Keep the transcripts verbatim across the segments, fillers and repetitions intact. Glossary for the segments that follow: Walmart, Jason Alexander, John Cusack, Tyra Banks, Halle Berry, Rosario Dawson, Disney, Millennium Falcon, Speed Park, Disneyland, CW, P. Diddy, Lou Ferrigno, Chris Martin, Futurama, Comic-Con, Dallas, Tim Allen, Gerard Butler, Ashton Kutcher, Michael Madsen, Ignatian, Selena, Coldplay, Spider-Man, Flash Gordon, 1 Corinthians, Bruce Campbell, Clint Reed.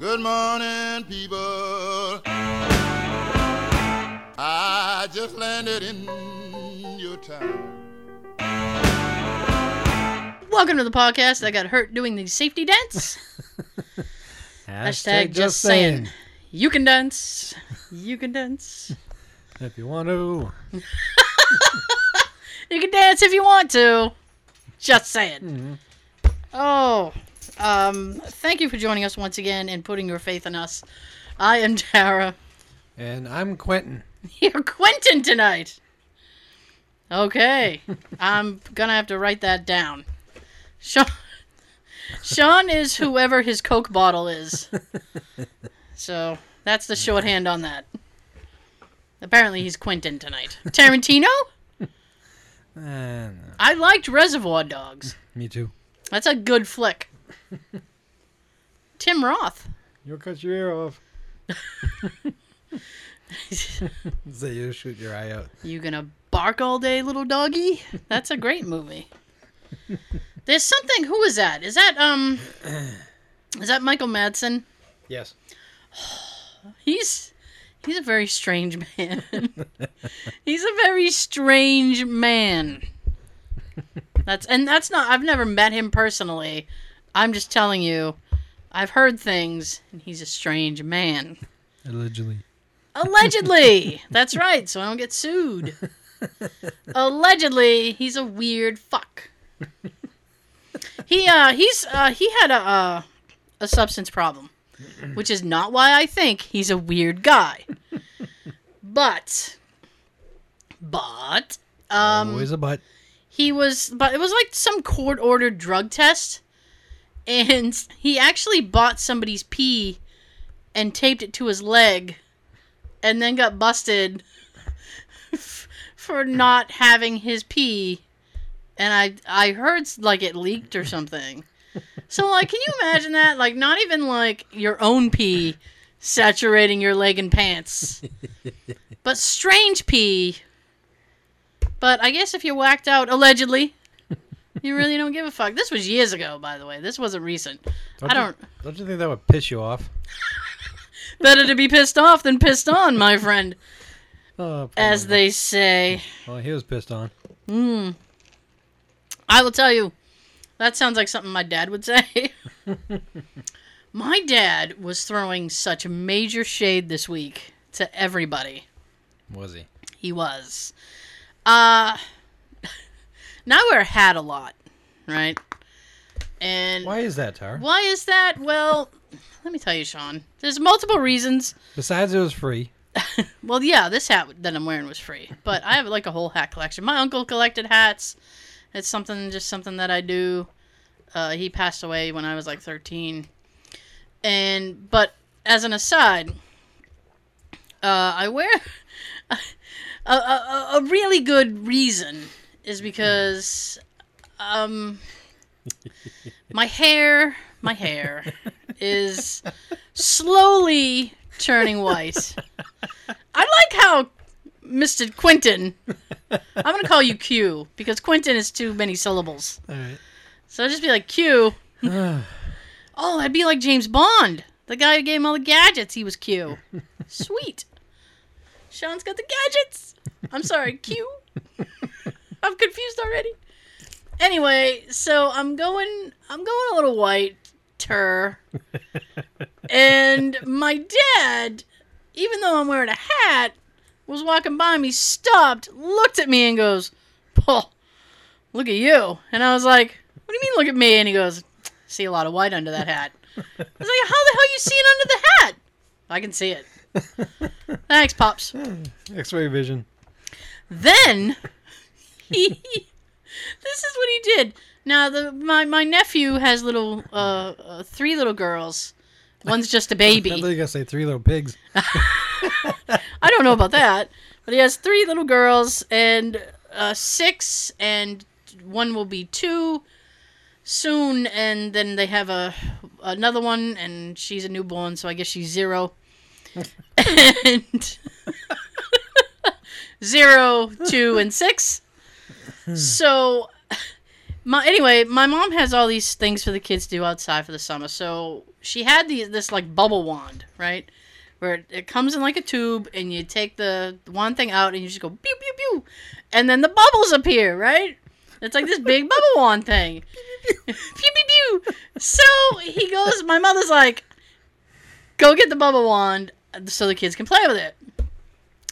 Good morning, people. I just landed in your town. Welcome to the podcast. I got hurt doing the safety dance. Hashtag, Hashtag just, just saying. saying. You can dance. You can dance. If you want to. You can dance if you want to. Just saying. Mm-hmm. Oh, um, thank you for joining us once again and putting your faith in us. I am Tara. And I'm Quentin. You're Quentin tonight. Okay. I'm going to have to write that down. Sean, Sean is whoever his Coke bottle is. So that's the shorthand on that. Apparently he's Quentin tonight. Tarantino? uh, no. I liked Reservoir Dogs. Me too. That's a good flick. Tim Roth. You'll cut your ear off. So you'll shoot your eye out. You gonna bark all day, little doggy? That's a great movie. There's something. Who is that? Is that um? Is that Michael Madsen? Yes. He's he's a very strange man. He's a very strange man. That's and that's not. I've never met him personally. I'm just telling you, I've heard things, and he's a strange man. Allegedly. Allegedly, that's right. So I don't get sued. Allegedly, he's a weird fuck. He uh, he's uh, he had a uh, a substance problem, which is not why I think he's a weird guy. But, but um, always a but. He was, but it was like some court-ordered drug test, and he actually bought somebody's pee and taped it to his leg, and then got busted f- for not having his pee, and I I heard, like, it leaked or something. So, like, can you imagine that? Like, not even, like, your own pee saturating your leg and pants, but strange pee. But I guess if you're whacked out, allegedly, you really don't give a fuck. This was years ago, by the way. This wasn't recent. Don't I don't... You, don't you think that would piss you off? Better to be pissed off than pissed on, my friend. Oh, as man. They say. Well, he was pissed on. Mm. I will tell you, that sounds like something my dad would say. My dad was throwing such major shade this week to everybody. Was he? He was. Uh, now I wear a hat a lot, right? And why is that, Tara? Why is that? Well, let me tell you, Sean. There's multiple reasons. Besides, it was free. Well, yeah, this hat that I'm wearing was free, but I have like a whole hat collection. My uncle collected hats. It's something, just something that I do. Uh, he passed away when I was like thirteen, and but as an aside, uh, I wear. A, a, a really good reason is because um, my hair, my hair is slowly turning white. I like how Mister Quentin, I'm going to call you Q because Quentin is too many syllables. All right. So I'll just be like, Q. Oh, I'd be like James Bond. The guy who gave him all the gadgets, he was Q. Sweet. Sean's got the gadgets. I'm sorry, Q. I'm confused already. Anyway, so I'm going I'm going a little whiter. And my dad, even though I'm wearing a hat, was walking by me, stopped, looked at me and goes, "Paul, look at you." And I was like, "What do you mean look at me?" And he goes, "See a lot of white under that hat." I was like, "How the hell you see it under the hat?" "I can see it." Thanks, Pops. X-ray vision. Then, he, this is what he did. Now, the, my, my nephew has little, uh, uh, three little girls. One's just a baby. I thought you were going to say three little pigs. I don't know about that. But he has three little girls and uh, six, and one will be two soon. And then they have a another one, and she's a newborn, so I guess she's zero. And zero, two, and six. So My, anyway, my mom has all these things for the kids to do outside for the summer. So she had these, this like bubble wand, right? Where it, it comes in like a tube and you take the one thing out and you just go pew, pew, pew. And then the bubbles appear, right? It's like this big bubble wand thing. Pew, pew, pew. So he goes, my mother's like, go get the bubble wand so the kids can play with it.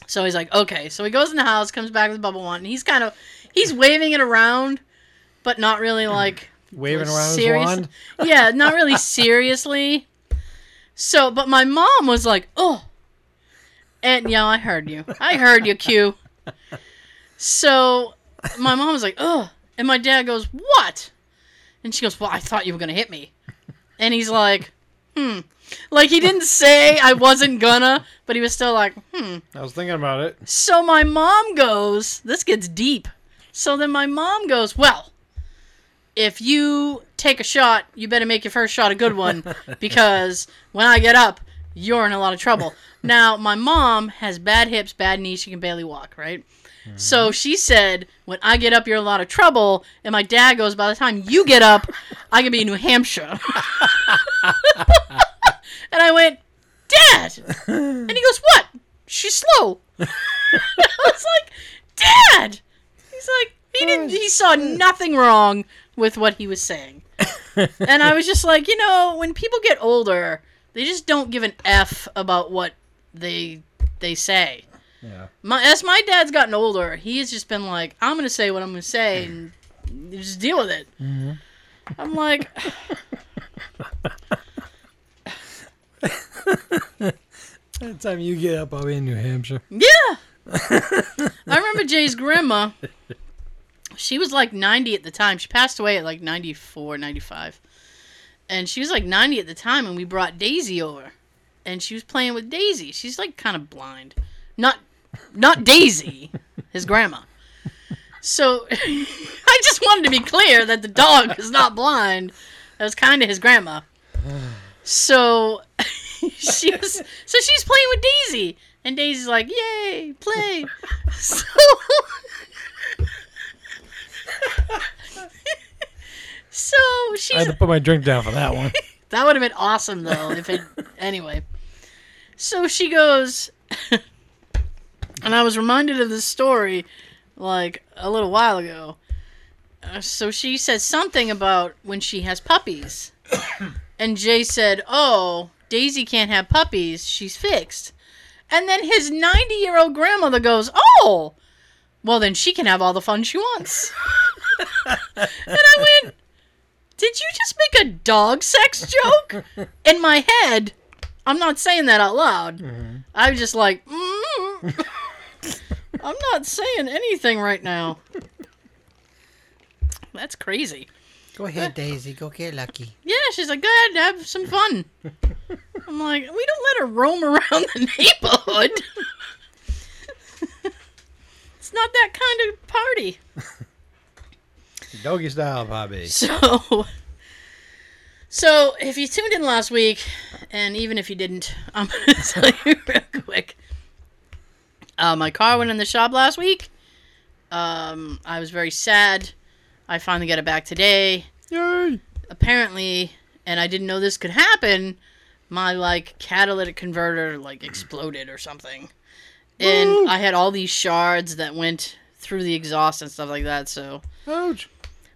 So he's like, okay. So he goes in the house, comes back with the bubble wand, and he's kind of, he's waving it around, but not really like... Waving around serious- his wand? Yeah, not really seriously. So, but my mom was like, oh. And, yeah, you know, I heard you. I heard you, Q. So my mom was like, oh. And my dad goes, what? And she goes, well, I thought you were going to hit me. And he's like, hmm. Like, he didn't say I wasn't gonna, but he was still like, hmm. I was thinking about it. So my mom goes, this gets deep. So then my mom goes, well, if you take a shot, you better make your first shot a good one, because when I get up, you're in a lot of trouble. Now, my mom has bad hips, bad knees, she can barely walk, right? Mm-hmm. So she said, when I get up, you're in a lot of trouble. And my dad goes, by the time you get up, I can be in New Hampshire. And I went, Dad! And he goes, what? She's slow. I was like, Dad! He's like, he didn't, he saw nothing wrong with what he was saying. And I was just like, you know, when people get older, they just don't give an F about what they they say. Yeah. My, as my dad's gotten older, he has just been like, I'm going to say what I'm going to say and just deal with it. Mm-hmm. I'm like... By the time you get up, I'll be in New Hampshire. Yeah. I remember Jay's grandma. She was like ninety at the time. She passed away at like ninety-four, ninety-five. And she was like ninety at the time, and we brought Daisy over. And she was playing with Daisy. She's like kind of blind. Not not Daisy, his grandma. So I just wanted to be clear that the dog is not blind. That was kind of his grandma. So she was, so she's playing with Daisy, and Daisy's like, "Yay, play!" So, so she. I had to put my drink down for that one. That would have been awesome, though. If it anyway. So she goes, and I was reminded of this story, like a little while ago. Uh, so she said something about when she has puppies. And Jay said, oh, Daisy can't have puppies. She's fixed. And then his ninety-year-old grandmother goes, oh, well, then she can have all the fun she wants. And I went, did you just make a dog sex joke? In my head, I'm not saying that out loud. Mm-hmm. I was just like, mm-hmm. I'm not saying anything right now. That's crazy. Go ahead, Daisy. Go get lucky. Yeah, she's like, go ahead, have some fun. I'm like, we don't let her roam around the neighborhood. It's not that kind of party. Doggy style, Bobby. So, so if you tuned in last week, and even if you didn't, I'm going to tell you real quick. Uh, my car went in the shop last week. Um, I was very sad. I finally got it back today. Yay! Apparently, and I didn't know this could happen, my, like, catalytic converter, like, exploded or something. And Ooh. I had all these shards that went through the exhaust and stuff like that, so... Ouch!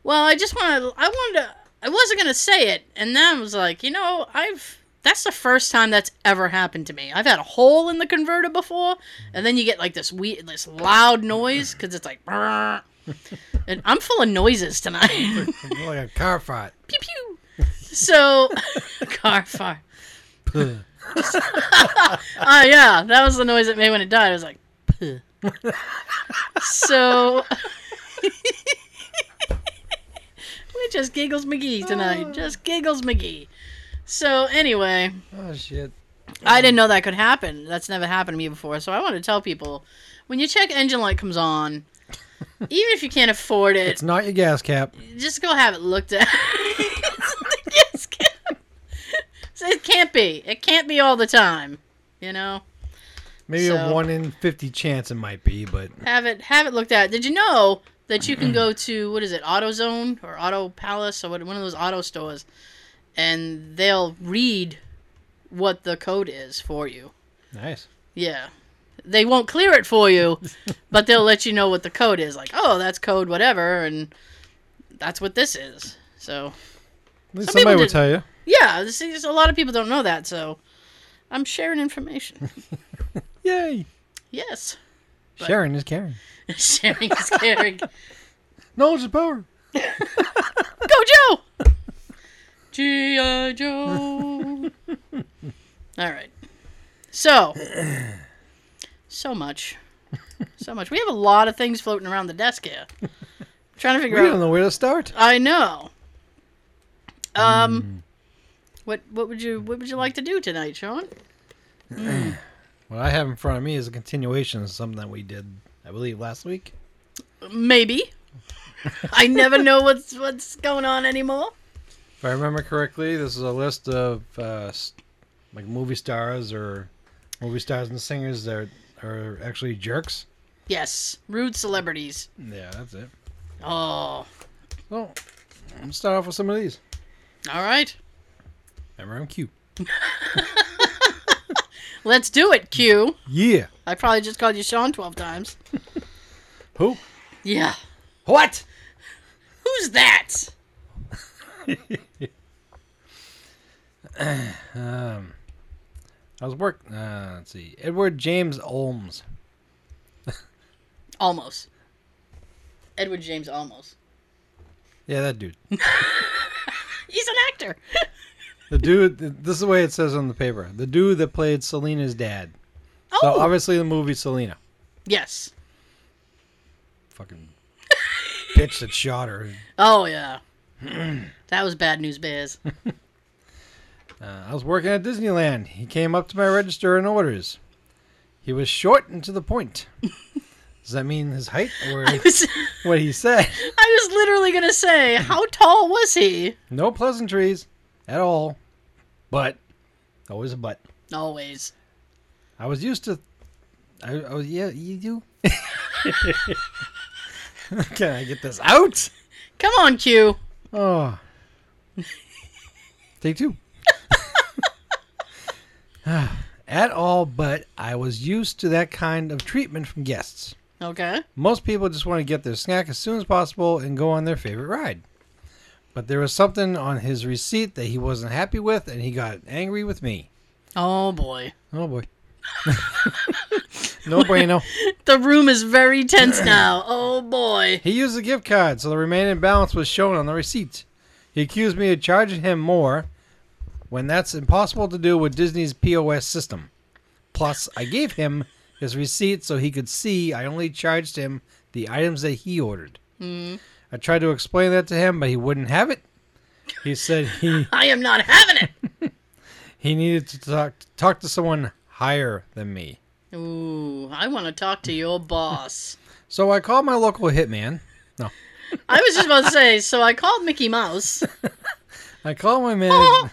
Well, I just want to... I wanted to... I wasn't going to say it, and then I was like, you know, I've... That's the first time that's ever happened to me. I've had a hole in the converter before, and then you get, like, this weird, this loud noise, because it's like... Brrr. And I'm full of noises tonight. Like a car fart. Pew pew. So, car fart. Oh uh, yeah, that was the noise it made when it died. It was like. Puh. So, we're just Giggles McGee tonight. Oh. Just Giggles McGee. So anyway. Oh shit. I didn't know that could happen. That's never happened to me before. So I want to tell people, when your check engine light comes on. Even if you can't afford it. It's not your gas cap. Just go have it looked at. It's not the gas cap. So it can't be. It can't be all the time. You know? Maybe so, a one in fifty chance it might be, but... Have it have it looked at. Did you know that you can go to, what is it, AutoZone or Auto Palace or what, one of those auto stores, and they'll read what the code is for you. Nice. Yeah. They won't clear it for you, but they'll let you know what the code is. Like, oh, that's code whatever, and that's what this is. So somebody will tell you. Yeah, this is, a lot of people don't know that, so I'm sharing information. Yay. Yes. Sharing is caring. Sharing is caring. Knowledge is power. Go, Joe! G I. Joe. All right. So... So much. So much. We have a lot of things floating around the desk here. I'm trying to figure we out... We don't know where to start. I know. Um, mm. what what would you what would you like to do tonight, Sean? Mm. What I have in front of me is a continuation of something that we did, I believe, last week. Maybe. I never know what's what's going on anymore. If I remember correctly, this is a list of uh, like movie stars or movie stars and singers that are actually jerks. Yes. Rude celebrities. Yeah, that's it. Oh. Well, I'm gonna start off with some of these. All right. Remember, I'm Q. Let's do it, Q. Yeah. I probably just called you Sean twelve times. Who? Yeah. What? Who's that? um... I was working, uh, let's see, Edward James Olmos. Almost. Edward James Olmos. Yeah, that dude. He's an actor. The dude, this is the way it says on the paper, the dude that played Selena's dad. Oh. So obviously the movie Selena. Yes. Fucking bitch that shot her. Oh, yeah. That was bad news bears. Uh, I was working at Disneyland. He came up to my register and orders. He was short and to the point. Does that mean his height or was, what he said? I was literally going to say, how tall was he? No pleasantries at all. But, always a but. Always. I was used to... I, I was, yeah, you do? Can I get this out? Come on, Q. Oh. Take two. At all, but I was used to that kind of treatment from guests. Okay. Most people just want to get their snack as soon as possible and go on their favorite ride. But there was something on his receipt that he wasn't happy with, and he got angry with me. Oh, boy. Oh, boy. No bueno. The room is very tense now. Oh, boy. He used a gift card, so the remaining balance was shown on the receipt. He accused me of charging him more, when that's impossible to do with Disney's P O S system. Plus, I gave him his receipt so he could see I only charged him the items that he ordered. Mm. I tried to explain that to him, but he wouldn't have it. He said he... I am not having it! He needed to talk, talk to someone higher than me. Ooh, I want to talk to your boss. So I called my local hitman. No. I was just about to say, so I called Mickey Mouse. I called my man... Oh.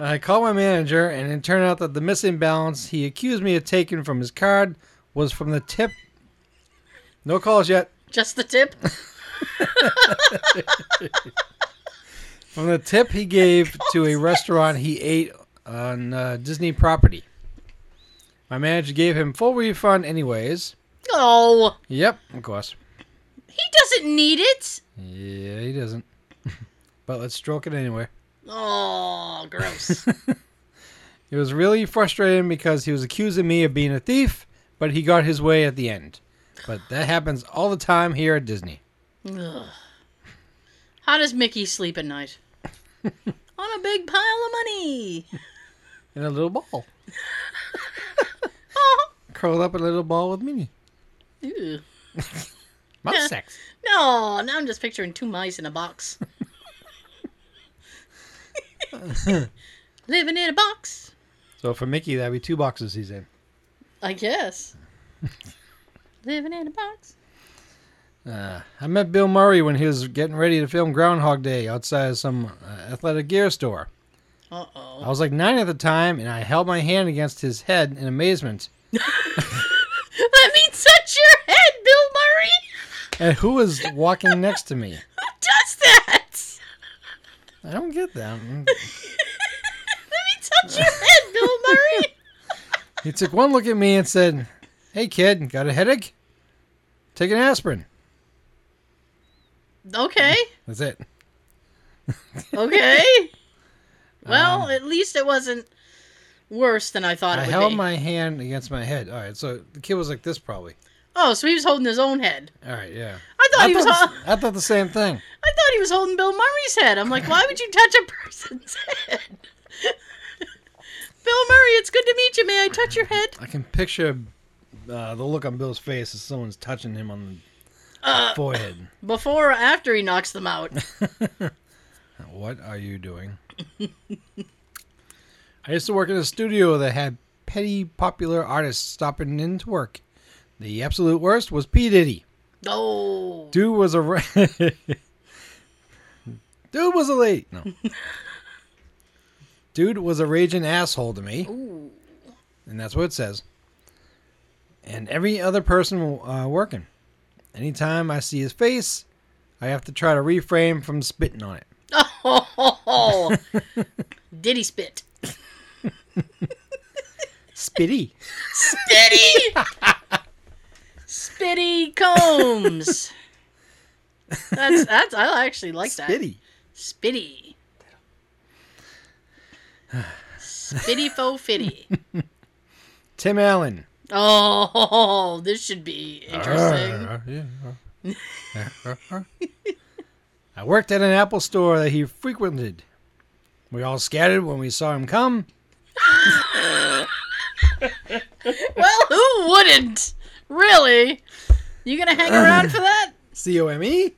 I called my manager, and it turned out that the missing balance he accused me of taking from his card was from the tip. No calls yet. Just the tip? From the tip he gave to a restaurant he ate on uh, Disney property. My manager gave him full refund anyways. Oh. Yep, of course. He doesn't need it. Yeah, he doesn't. But let's stroke it anyway. Oh, gross. It was really frustrating because he was accusing me of being a thief, but he got his way at the end. But that happens all the time here at Disney. Ugh. How does Mickey sleep at night? On a big pile of money. In a little ball. Oh. Curled up in a little ball with Minnie. Ew. Mouse yeah. sex. No, now I'm just picturing two mice in a box. Living in a box. So for Mickey, that'd be two boxes he's in. I guess. Living in a box. Uh, I met Bill Murray when he was getting ready to film Groundhog Day outside of some uh, athletic gear store. Uh-oh. I was like nine at the time, and I held my hand against his head in amazement. Let me touch your head, Bill Murray! And who was walking next to me? Who does that? I don't get that. Let me touch your head, Bill Murray! He took one look at me and said, "Hey, kid, got a headache? Take an aspirin." Okay. That's it. Okay. Well, um, at least it wasn't worse than I thought it I would be. I held my hand against my head. All right, so the kid was like this probably. Oh, so he was holding his own head. All right, yeah. I thought I he thought was... Ho- I thought the same thing. I thought he was holding Bill Murray's head. I'm like, why would you touch a person's head? Bill Murray, it's good to meet you. May I touch your head? I can picture uh, the look on Bill's face as someone's touching him on the uh, forehead. Before or after he knocks them out. What are you doing? I used to work in a studio that had petty popular artists stopping in to work. The absolute worst was P. Diddy. Oh. Dude was a ra- Dude was a lady. No. Dude was a raging asshole to me. Ooh. And that's what it says. And every other person uh, working. Anytime I see his face, I have to try to refrain from spitting on it. Oh, Diddy spit. Spitty. Spitty. Spitty Combs. That's that's. I actually like Spitty. that. Spitty. Spitty. Spitty faux fitty. Tim Allen. Oh, this should be interesting. I worked at an Apple store that he frequented. We all scattered when we saw him come. Well, who wouldn't? Really? You gonna hang around for that? C O M E?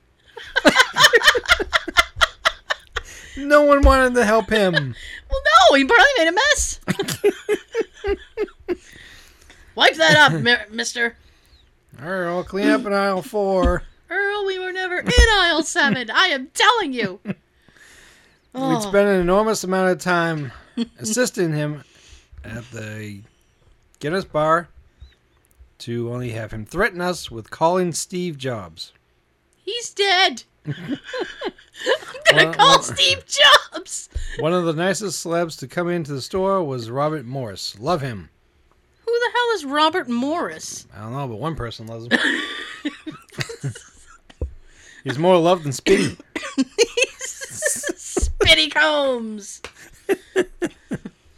No one wanted to help him. Well, no, he probably made a mess. Wipe that up, mi- mister. All right, I'll clean up in aisle four. Earl, we were never in aisle seven. I am telling you. Oh. We'd spend an enormous amount of time assisting him at the Guinness bar to only have him threaten us with calling Steve Jobs. He's dead. I'm going to well, call well, Steve Jobs. One of the nicest celebs to come into the store was Robert Morris. Love him. Who the hell is Robert Morris? I don't know, but one person loves him. He's more loved than Spitty. Spitty Combs.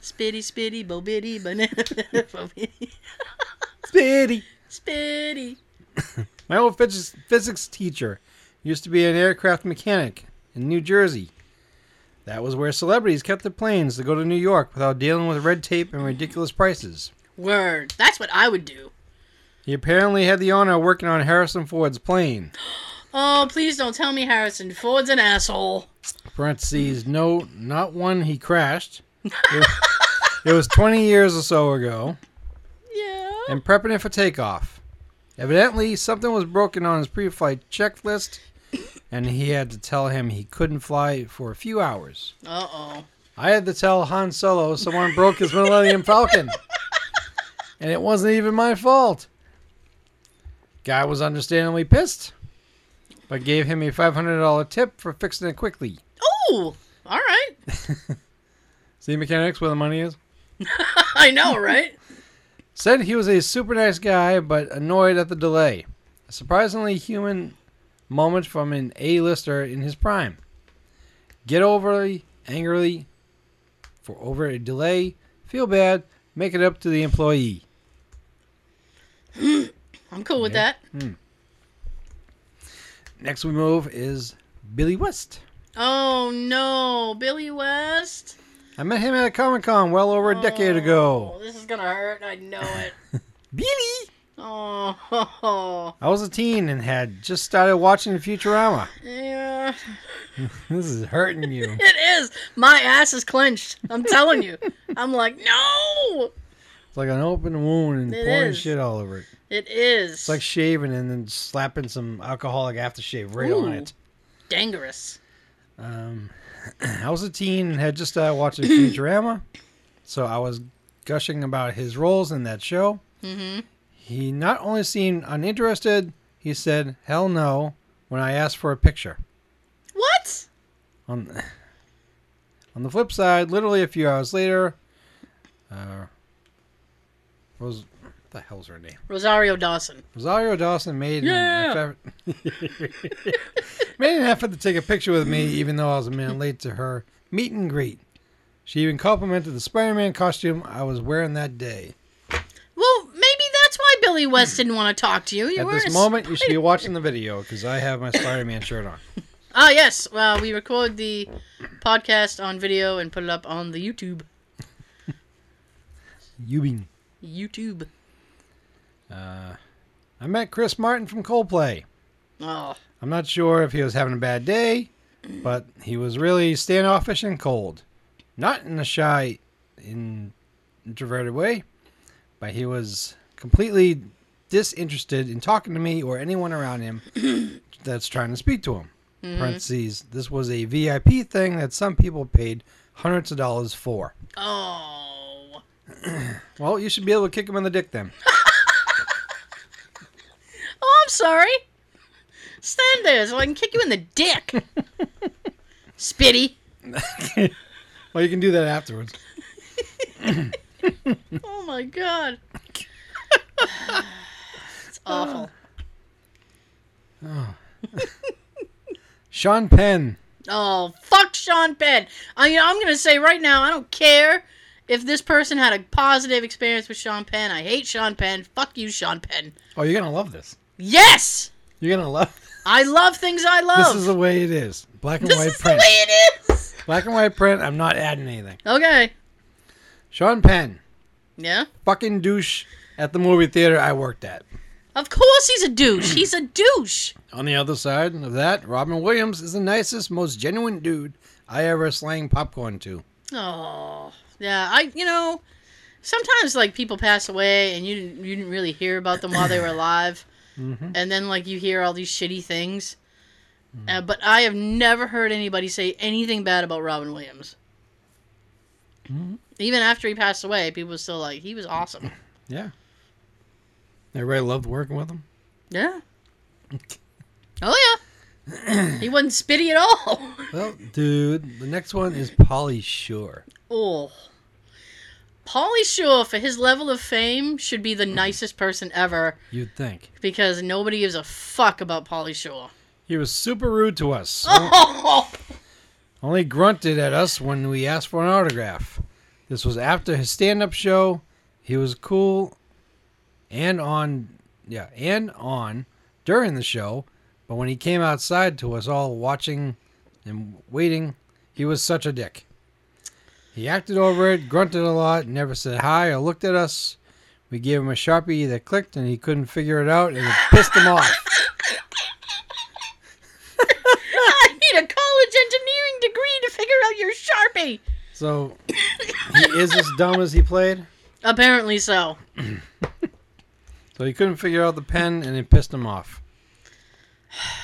Spitty, Spitty, Bo Bitty, Banana, Bo Bitty. Spitty. Spitty. My old phys- physics teacher used to be an aircraft mechanic in New Jersey. That was where celebrities kept their planes to go to New York without dealing with red tape and ridiculous prices. Word. That's what I would do. He apparently had the honor of working on Harrison Ford's plane. Oh, please don't tell me Harrison Ford's an asshole. Parentheses, no, not one he crashed. It was, it was twenty years or so ago. Yeah. And prepping it for takeoff. Evidently, something was broken on his pre-flight checklist, and he had to tell him he couldn't fly for a few hours. Uh-oh. I had to tell Han Solo someone broke his Millennium Falcon. And it wasn't even my fault. Guy was understandably pissed. But gave him a five hundred dollars tip for fixing it quickly. Oh, all right. See, mechanics, where the money is? I know, right? Said he was a super nice guy, but annoyed at the delay. A surprisingly human moment from an A-lister in his prime. Get overly, angrily, for over a delay, feel bad, make it up to the employee. I'm cool with yeah. that. Mm. Next we move is Billy West. Oh, no. Billy West? I met him at a Comic-Con well over oh, a decade ago. This is going to hurt. I know it. Billy! Oh. I was a teen and had just started watching Futurama. Yeah. This is hurting you. It is. My ass is clenched. I'm telling you. I'm like, no! It's like an open wound and it pouring is. shit all over it. It is. It's like shaving and then slapping some alcoholic aftershave right Ooh, on it. Dangerous. Um, I was a teen and had just started watching Futurama, so I was gushing about his roles in that show. Mm-hmm. He not only seemed uninterested, he said, hell no, when I asked for a picture. What? On the, on the flip side, literally a few hours later, uh, Ros- what the hell's her name? Rosario Dawson. Rosario Dawson made, yeah! an effort, made an effort to take a picture with me, even though I was a minute late to her meet and greet. She even complimented the Spider-Man costume I was wearing that day. Well, maybe that's why Billy West didn't want to talk to you. You At this moment, Spider- you should be watching the video, because I have my Spider-Man shirt on. Ah, yes. Well, we record the podcast on video and put it up on the YouTube. YouTubing. YouTube. Uh, I met Chris Martin from Coldplay. Oh. I'm not sure if he was having a bad day, but he was really standoffish and cold. Not in a shy, in, introverted way, but he was completely disinterested in talking to me or anyone around him that's trying to speak to him. Mm-hmm. Parentheses, this was a V I P thing that some people paid hundreds of dollars for. Oh. Well, you should be able to kick him in the dick then. Oh, I'm sorry. Stand there so I can kick you in the dick. Spitty. Well, you can do that afterwards. Oh, my God. It's awful. Oh. Sean Penn. Oh, fuck Sean Penn. I mean, I'm going to say right now, I don't care if this person had a positive experience with Sean Penn. I hate Sean Penn. Fuck you, Sean Penn. Oh, you're going to love this. Yes! You're going to love this. I love things I love. This is the way it is. Black and this white print. This is the way it is. Black and white print. I'm not adding anything. Okay. Sean Penn. Yeah? Fucking douche at the movie theater I worked at. Of course he's a douche. He's a douche. On the other side of that, Robin Williams is the nicest, most genuine dude I ever slang popcorn to. Oh, yeah. I, you know, sometimes, like, people pass away and you didn't, you didn't really hear about them while they were alive. Mm-hmm. And then, like, you hear all these shitty things. Mm-hmm. Uh, but I have never heard anybody say anything bad about Robin Williams. Mm-hmm. Even after he passed away, people were still like, he was awesome. Yeah. Everybody loved working with him. Yeah. Oh, yeah. He wasn't spitty at all. Well, dude, the next one is Pauly Shore. Oh. Pauly Shore, for his level of fame, should be the nicest person ever. You'd think. Because nobody gives a fuck about Pauly Shore. He was super rude to us. Oh! Only grunted at us when we asked for an autograph. This was after his stand-up show. He was cool and on, yeah, and on during the show, but when he came outside to us all watching and waiting, he was such a dick. He acted over it, grunted a lot, never said hi or looked at us. We gave him a Sharpie that clicked and he couldn't figure it out and it pissed him off. I need a college engineering degree to figure out your Sharpie. So, he is as dumb as he played? Apparently so. So he couldn't figure out the pen and it pissed him off.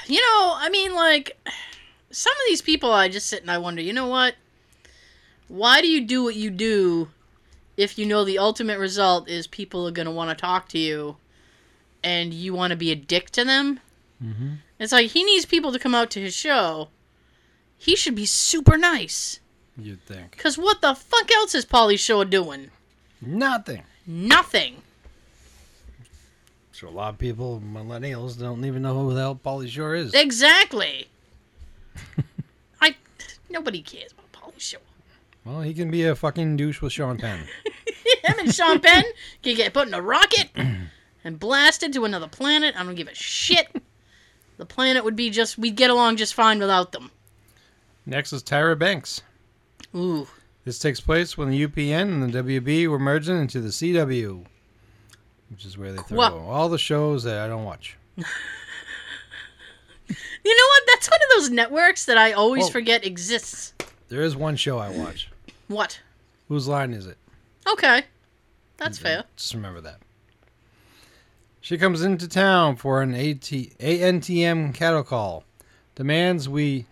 You know, I mean, like, some of these people I just sit and I wonder, you know what? Why do you do what you do if you know the ultimate result is people are going to want to talk to you and you want to be a dick to them? Mm-hmm. It's like, he needs people to come out to his show. He should be super nice. You'd think. Because what the fuck else is Pauly Shore doing? Nothing. Nothing. So a lot of people, millennials, don't even know who the hell Pauly Shore is. Exactly. I nobody cares about Pauly Shore. Well, he can be a fucking douche with Sean Penn. Him and Sean Penn can get put in a rocket and blasted to another planet. I don't give a shit. The planet would be just, we'd get along just fine without them. Next is Tyra Banks. Ooh. This takes place when the U P N and the W B were merging into the C W. Which is where they throw Qu- all the shows that I don't watch. You know what? That's one of those networks that I always Whoa. forget exists. There is one show I watch. What? Whose Line Is It? Okay. That's and, fair. Uh, just remember that. She comes into town for an A T- A N T M cattle call. Demands we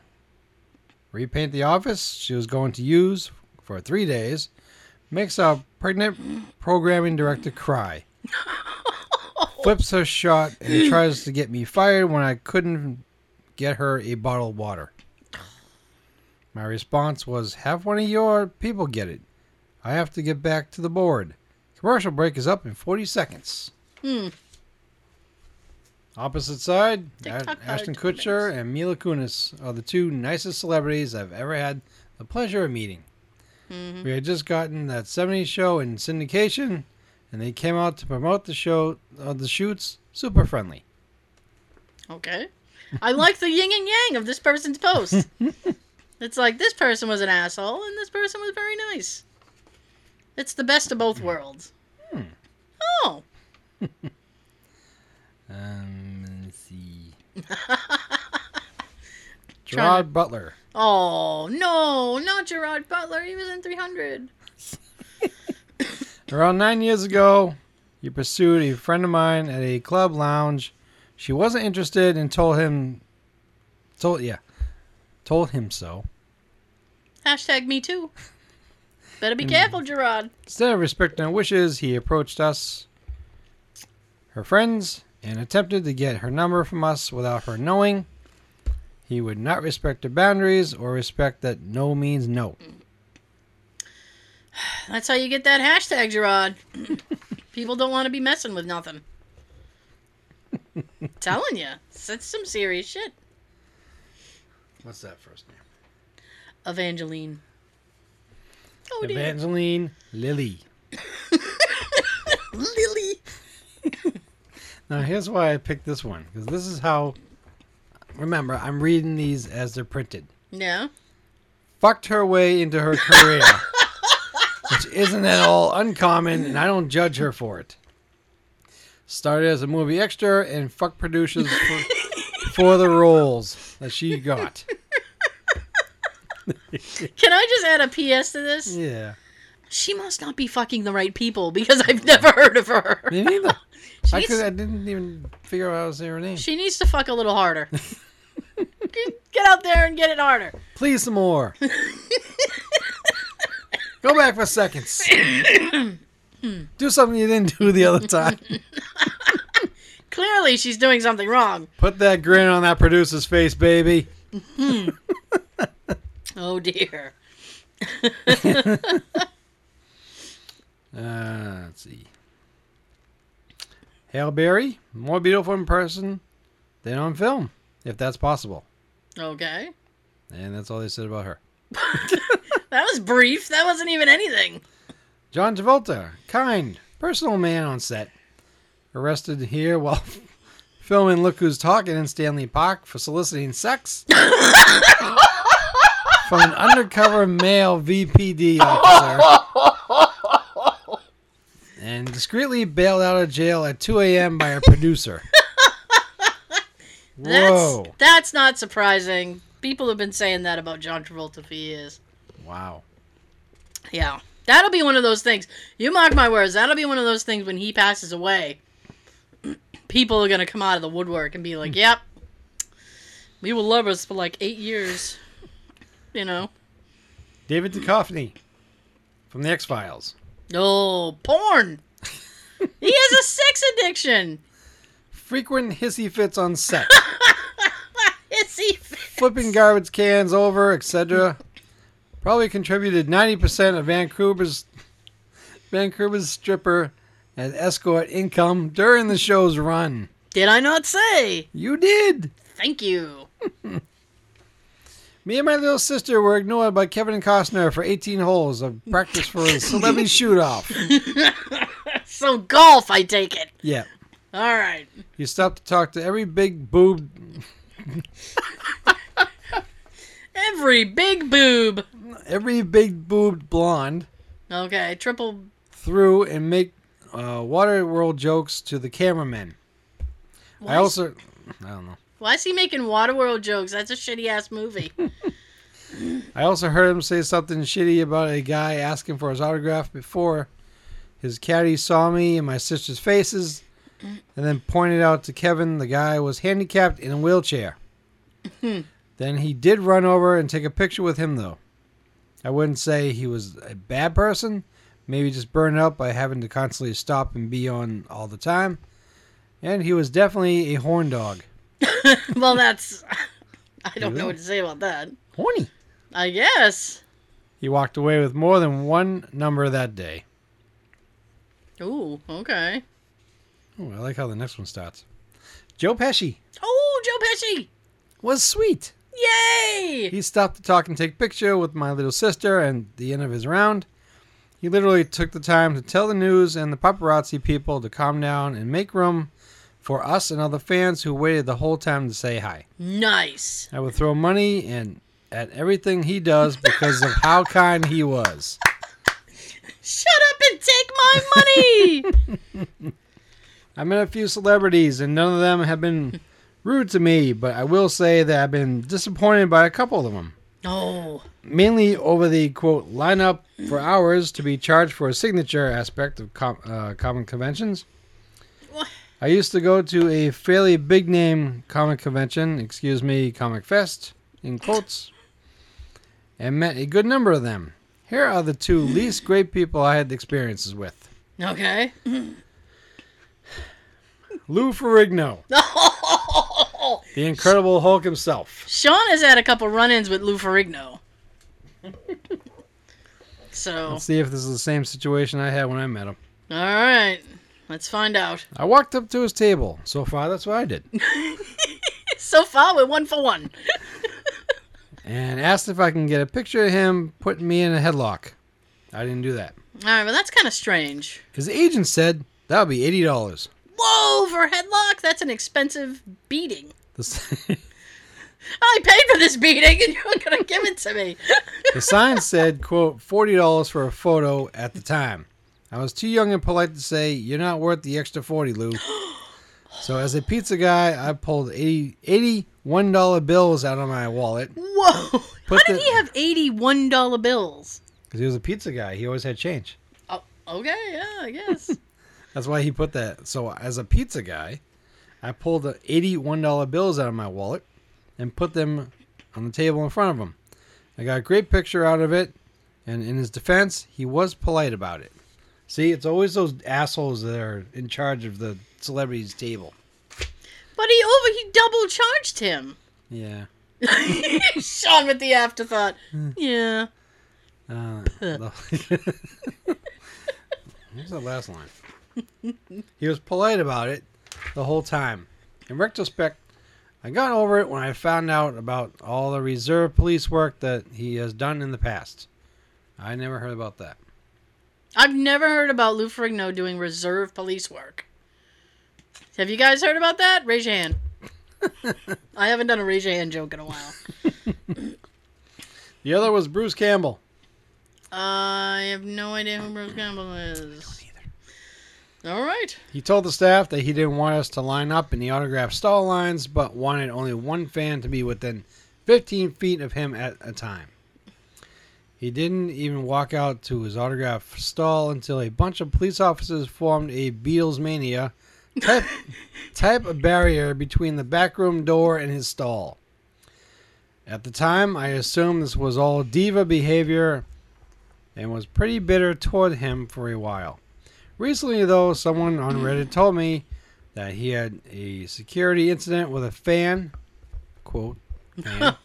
repaint the office she was going to use for three days, makes a pregnant programming director cry, flips her shot, and tries to get me fired when I couldn't get her a bottle of water. My response was, have one of your people get it. I have to get back to the board. Commercial break is up in forty seconds. Hmm. Opposite side, Ashton Kutcher and Mila Kunis are the two nicest celebrities I've ever had the pleasure of meeting. Mm-hmm. We had just gotten that seventies show in syndication, and they came out to promote the show, uh, the shoots, super friendly. Okay. I like the yin and yang of this person's post. It's like, this person was an asshole, and this person was very nice. It's the best of both worlds. Hmm. Oh. Um, let's see. Gerard to... Butler. Oh, no, not Gerard Butler. He was in three hundred. Around nine years ago, you pursued a friend of mine at a club lounge. She wasn't interested and told him, told, yeah, told him so. Hashtag me too. Better be and careful, Gerard. Instead of respecting her wishes, he approached us, her friends, and attempted to get her number from us without her knowing. He would not respect her boundaries or respect that no means no. That's how you get that hashtag, Gerard. People don't want to be messing with nothing. Telling you. That's some serious shit. What's that first name? Evangeline. Oh, dear. Evangeline Lilly. Lily. Now, here's why I picked this one. Because this is how... Remember, I'm reading these as they're printed. Yeah. Fucked her way into her career. Which isn't at all uncommon, and I don't judge her for it. Started as a movie extra and fucked producers for, for the roles that she got. Can I just add a P S to this? Yeah. She must not be fucking the right people, because I've never heard of her. Me neither. She I, needs, could, I didn't even figure out how to say her name. She needs to fuck a little harder. Get out there and get it harder. Please, some more. Go back for seconds. Do something you didn't do the other time. Clearly, she's doing something wrong. Put that grin on that producer's face, baby. Oh, dear. uh, let's see. Halle Berry, more beautiful in person than on film, if that's possible. Okay. And that's all they said about her. That was brief. That wasn't even anything. John Travolta, kind, personal man on set. Arrested here while filming Look Who's Talking in Stanley Park for soliciting sex. From an undercover male V P D officer. And discreetly bailed out of jail at two a.m. by a producer. Whoa. That's, that's not surprising. People have been saying that about John Travolta for years. Wow. Yeah. That'll be one of those things. You mark my words. That'll be one of those things when he passes away. People are going to come out of the woodwork and be like, yep. We were lovers for like eight years. You know. David Duchovny from The X-Files. Oh, porn! He has a sex addiction! Frequent hissy fits on set. Hissy fits! Flipping garbage cans over, et cetera. Probably contributed ninety percent of Vancouver's Vancouver's stripper and escort income during the show's run. Did I not say? You did! Thank you. Me and my little sister were ignored by Kevin Costner for eighteen holes of practice for a celebrity shoot-off. So golf, I take it. Yeah. All right. You stopped to talk to every big boob. Every big boob. Every big boobed blonde. Okay, triple. Through and make uh, Water World jokes to the cameramen. Why I also... Is... I don't know. Why is he making Water World jokes? That's a shitty-ass movie. I also heard him say something shitty about a guy asking for his autograph before. His caddy saw me and my sister's faces and then pointed out to Kevin the guy was handicapped in a wheelchair. Then he did run over and take a picture with him, though. I wouldn't say he was a bad person. Maybe just burned out by having to constantly stop and be on all the time. And he was definitely a horn dog. Well, that's... I don't know what to say about that. Horny. I guess. He walked away with more than one number that day. Ooh, okay. Ooh, I like how the next one starts. Joe Pesci. Oh, Joe Pesci. Was sweet. Yay! He stopped to talk and take picture with my little sister and the end of his round. He literally took the time to tell the news and the paparazzi people to calm down and make room for us and other fans who waited the whole time to say hi. Nice. I would throw money and at everything he does because of how kind he was. Shut up and take my money! I met a few celebrities and none of them have been rude to me, but I will say that I've been disappointed by a couple of them. Oh. Mainly over the, quote, lineup for hours to be charged for a signature aspect of com- uh, comic conventions. What? I used to go to a fairly big-name comic convention, excuse me, Comic Fest, in quotes, and met a good number of them. Here are the two least great people I had experiences with. Okay. Lou Ferrigno. The Incredible Hulk himself. Sean has had a couple run-ins with Lou Ferrigno. So let's see if this is the same situation I had when I met him. All right. Let's find out. I walked up to his table. So far, that's what I did. So far, we're one for one. And asked if I can get a picture of him putting me in a headlock. I didn't do that. All right, well, that's kind of strange. His agent said that would be eighty dollars. Whoa, for a headlock? That's an expensive beating. I paid for this beating and you're going to give it to me. The sign said, quote, forty dollars for a photo at the time. I was too young and polite to say, you're not worth the extra forty, Lou. So as a pizza guy, I pulled eighty, eighty one dollar bills out of my wallet. Whoa. How did the, he have eighty one dollar bills? Because he was a pizza guy. He always had change. Oh, okay, yeah, I guess. That's why he put that. So as a pizza guy, I pulled the eighty one dollar bills out of my wallet and put them on the table in front of him. I got a great picture out of it, and in his defense, he was polite about it. See, it's always those assholes that are in charge of the celebrity's table. But he over he double charged him. Yeah. Sean with the afterthought. Yeah. Uh, the, what was that last line? He was polite about it the whole time. In retrospect, I got over it when I found out about all the reserve police work that he has done in the past. I never heard about that. I've never heard about Lou Ferrigno doing reserve police work. Have you guys heard about that? Raise your hand. I haven't done a raise your hand joke in a while. The other was Bruce Campbell. Uh, I have no idea who Bruce Campbell is. All right. He told the staff that he didn't want us to line up in the autograph stall lines, but wanted only one fan to be within fifteen feet of him at a time. He didn't even walk out to his autograph stall until a bunch of police officers formed a Beatles mania type, type of barrier between the back room door and his stall. At the time, I assumed this was all diva behavior and was pretty bitter toward him for a while. Recently, though, someone on Reddit told me that he had a security incident with a fan, quote, fan,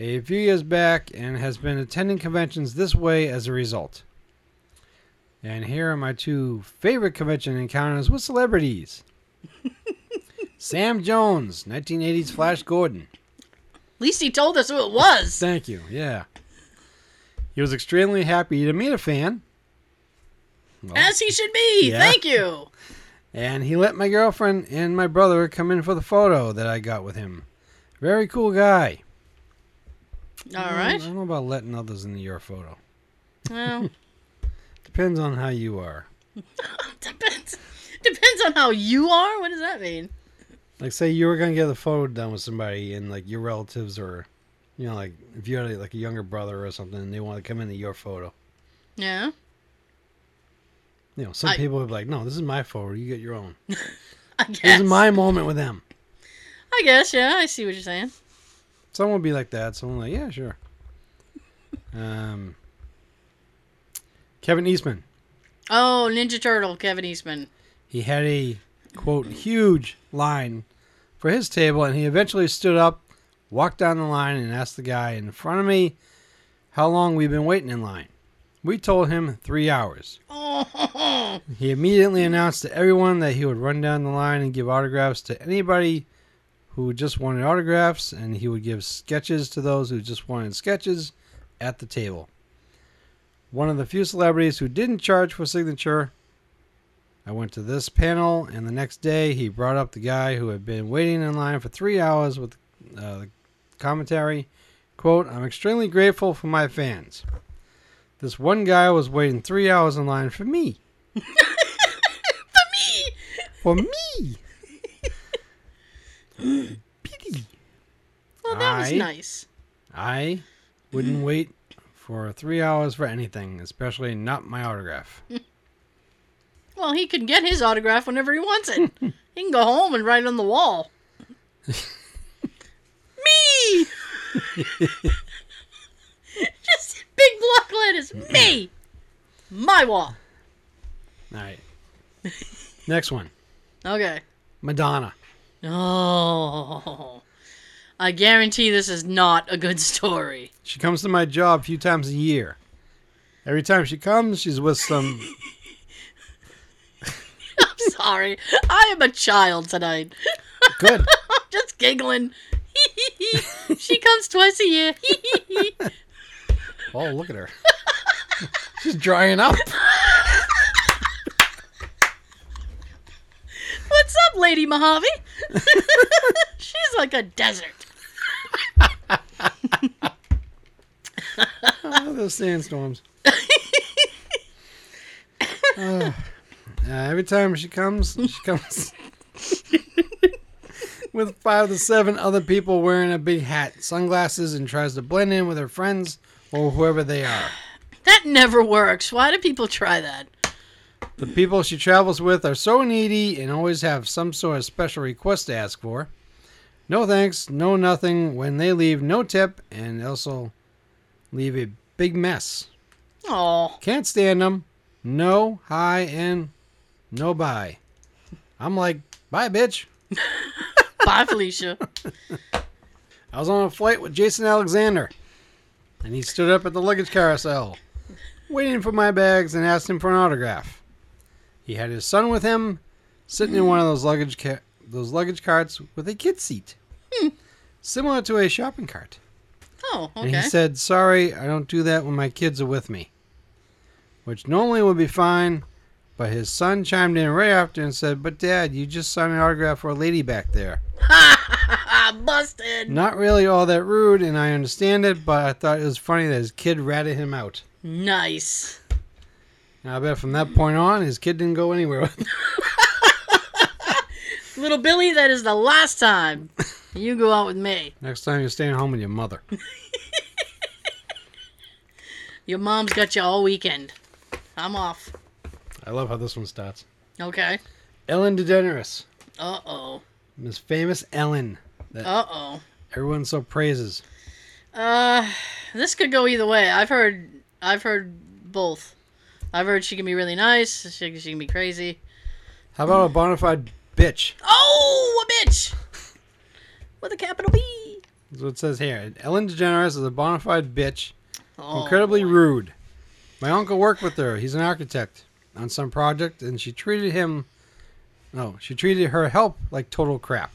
a few years back and has been attending conventions this way as a result. And here are my two favorite convention encounters with celebrities. Sam Jones, nineteen eighties Flash Gordon. At least he told us who it was. Thank you, yeah. He was extremely happy to meet a fan. Well, as he should be. Yeah. Thank you. And he let my girlfriend and my brother come in for the photo that I got with him. Very cool guy. All I right. I don't know about letting others into your photo. Well. Depends on how you are. Depends. Depends on how you are? What does that mean? Like, say you were going to get the photo done with somebody and, like, your relatives or, you know, like, if you had, like, a younger brother or something and they want to come into your photo. Yeah. You know, some I, people would be like, no, this is my photo. You get your own. I guess. This is my moment with them. I guess, yeah. I see what you're saying. Someone would be like that. Someone like, yeah, sure. um, Kevin Eastman. Oh, Ninja Turtle, Kevin Eastman. He had a, quote, huge line for his table, and he eventually stood up, walked down the line, and asked the guy in front of me how long we've been waiting in line. We told him three hours. Oh. He immediately announced to everyone that he would run down the line and give autographs to anybody who just wanted autographs, and he would give sketches to those who just wanted sketches at the table. One of the few celebrities who didn't charge for signature. I went to this panel, and the next day he brought up the guy who had been waiting in line for three hours with uh, the commentary. Quote, I'm extremely grateful for my fans. This one guy was waiting three hours in line for me. For me! For me! Pity. Well, that I, was nice. I wouldn't wait for three hours for anything, especially not my autograph. Well, he can get his autograph whenever he wants it. He can go home and write it on the wall. Me! Just big block letters. Me! My wall. All right. Next one. Okay. Madonna. Oh. I guarantee this is not a good story. She comes to my job a few times a year. Every time she comes, she's with some... I'm sorry. I am a child tonight. Good. I'm just giggling. She comes twice a year. Oh, look at her. She's drying up. What's up, Lady Mojave? She's like a desert. Oh, those sandstorms. Oh. Uh, every time she comes, she comes with five to seven other people wearing a big hat, sunglasses, and tries to blend in with her friends or whoever they are. That never works. Why do people try that? The people she travels with are so needy and always have some sort of special request to ask for. No thanks, no nothing. When they leave, no tip, and also leave a big mess. Aw. Can't stand them. No, hi, and... no bye. I'm like, bye, bitch. Bye, Felicia. I was on a flight with Jason Alexander, and he stood up at the luggage carousel, waiting for my bags, and asked him for an autograph. He had his son with him, sitting in one of those luggage ca- those luggage carts with a kid seat, hmm. similar to a shopping cart. Oh, okay. And he said, sorry, I don't do that when my kids are with me, which normally would be fine. But his son chimed in right after and said, but Dad, you just signed an autograph for a lady back there. Ha ha ha, busted. Not really all that rude, and I understand it, but I thought it was funny that his kid ratted him out. Nice. And I bet from that point on, his kid didn't go anywhere with him. Little Billy, that is the last time you go out with me. Next time you're staying home with your mother. Your mom's got you all weekend. I'm off. I love how this one starts. Okay. Ellen DeGeneres. Uh-oh. Miss Famous Ellen. That Uh-oh. Everyone so praises. Uh, this could go either way. I've heard I've heard both. I've heard she can be really nice. She, she can be crazy. How about a bona fide bitch? Oh, a bitch! With a capital B. That's what it says here. Ellen DeGeneres is a bona fide bitch. Oh, incredibly boy. Rude. My uncle worked with her. He's an architect. On some project, and she treated him no she treated her help like total crap.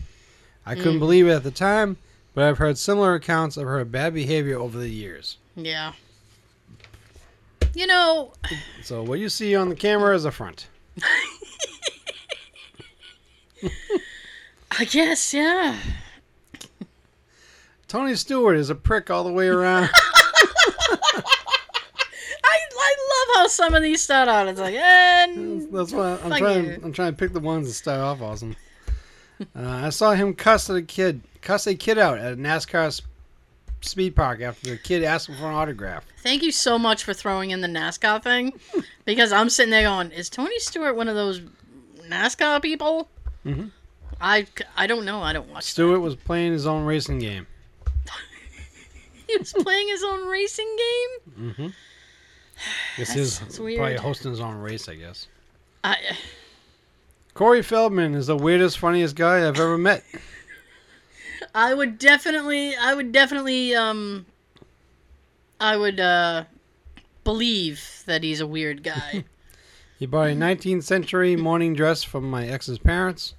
I couldn't mm. believe it at the time, but I've heard similar accounts of her bad behavior over the years. Yeah. You know, so what you see on the camera is a front. I guess. Yeah. Tony Stewart is a prick all the way around. How some of these start out, it's like, and that's why I'm trying. You. I'm trying to pick the ones that start off awesome. uh, I saw him cuss at a kid, cuss a kid out at a NASCAR speed park after the kid asked him for an autograph. Thank you so much for throwing in the NASCAR thing, because I'm sitting there going, "Is Tony Stewart one of those NASCAR people?" Mm-hmm. I I don't know. I don't watch. Stewart that. was playing his own racing game. He was playing his own racing game. Mm-hmm. This is probably hosting his own race, I guess. I, uh... Corey Feldman is the weirdest, funniest guy I've ever met. I would definitely, I would definitely, um, I would uh, believe that he's a weird guy. He bought a nineteenth century morning dress from my ex's parents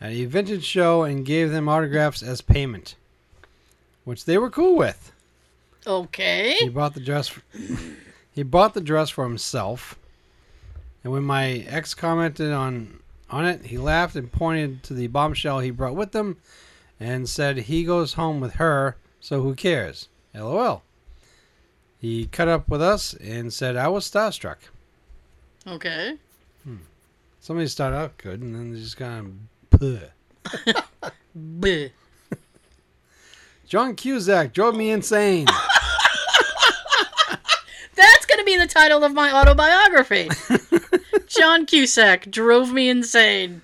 at a vintage show and gave them autographs as payment, which they were cool with. Okay. He bought the dress. For, he bought the dress for himself, and when my ex commented on on it, he laughed and pointed to the bombshell he brought with him, and said he goes home with her, so who cares? LOL. He cut up with us and said I was starstruck. Okay. Hmm. Somebody started out good, and then they just kind of. Bleh. John Cusack drove me insane. That's going to be the title of my autobiography. John Cusack drove me insane.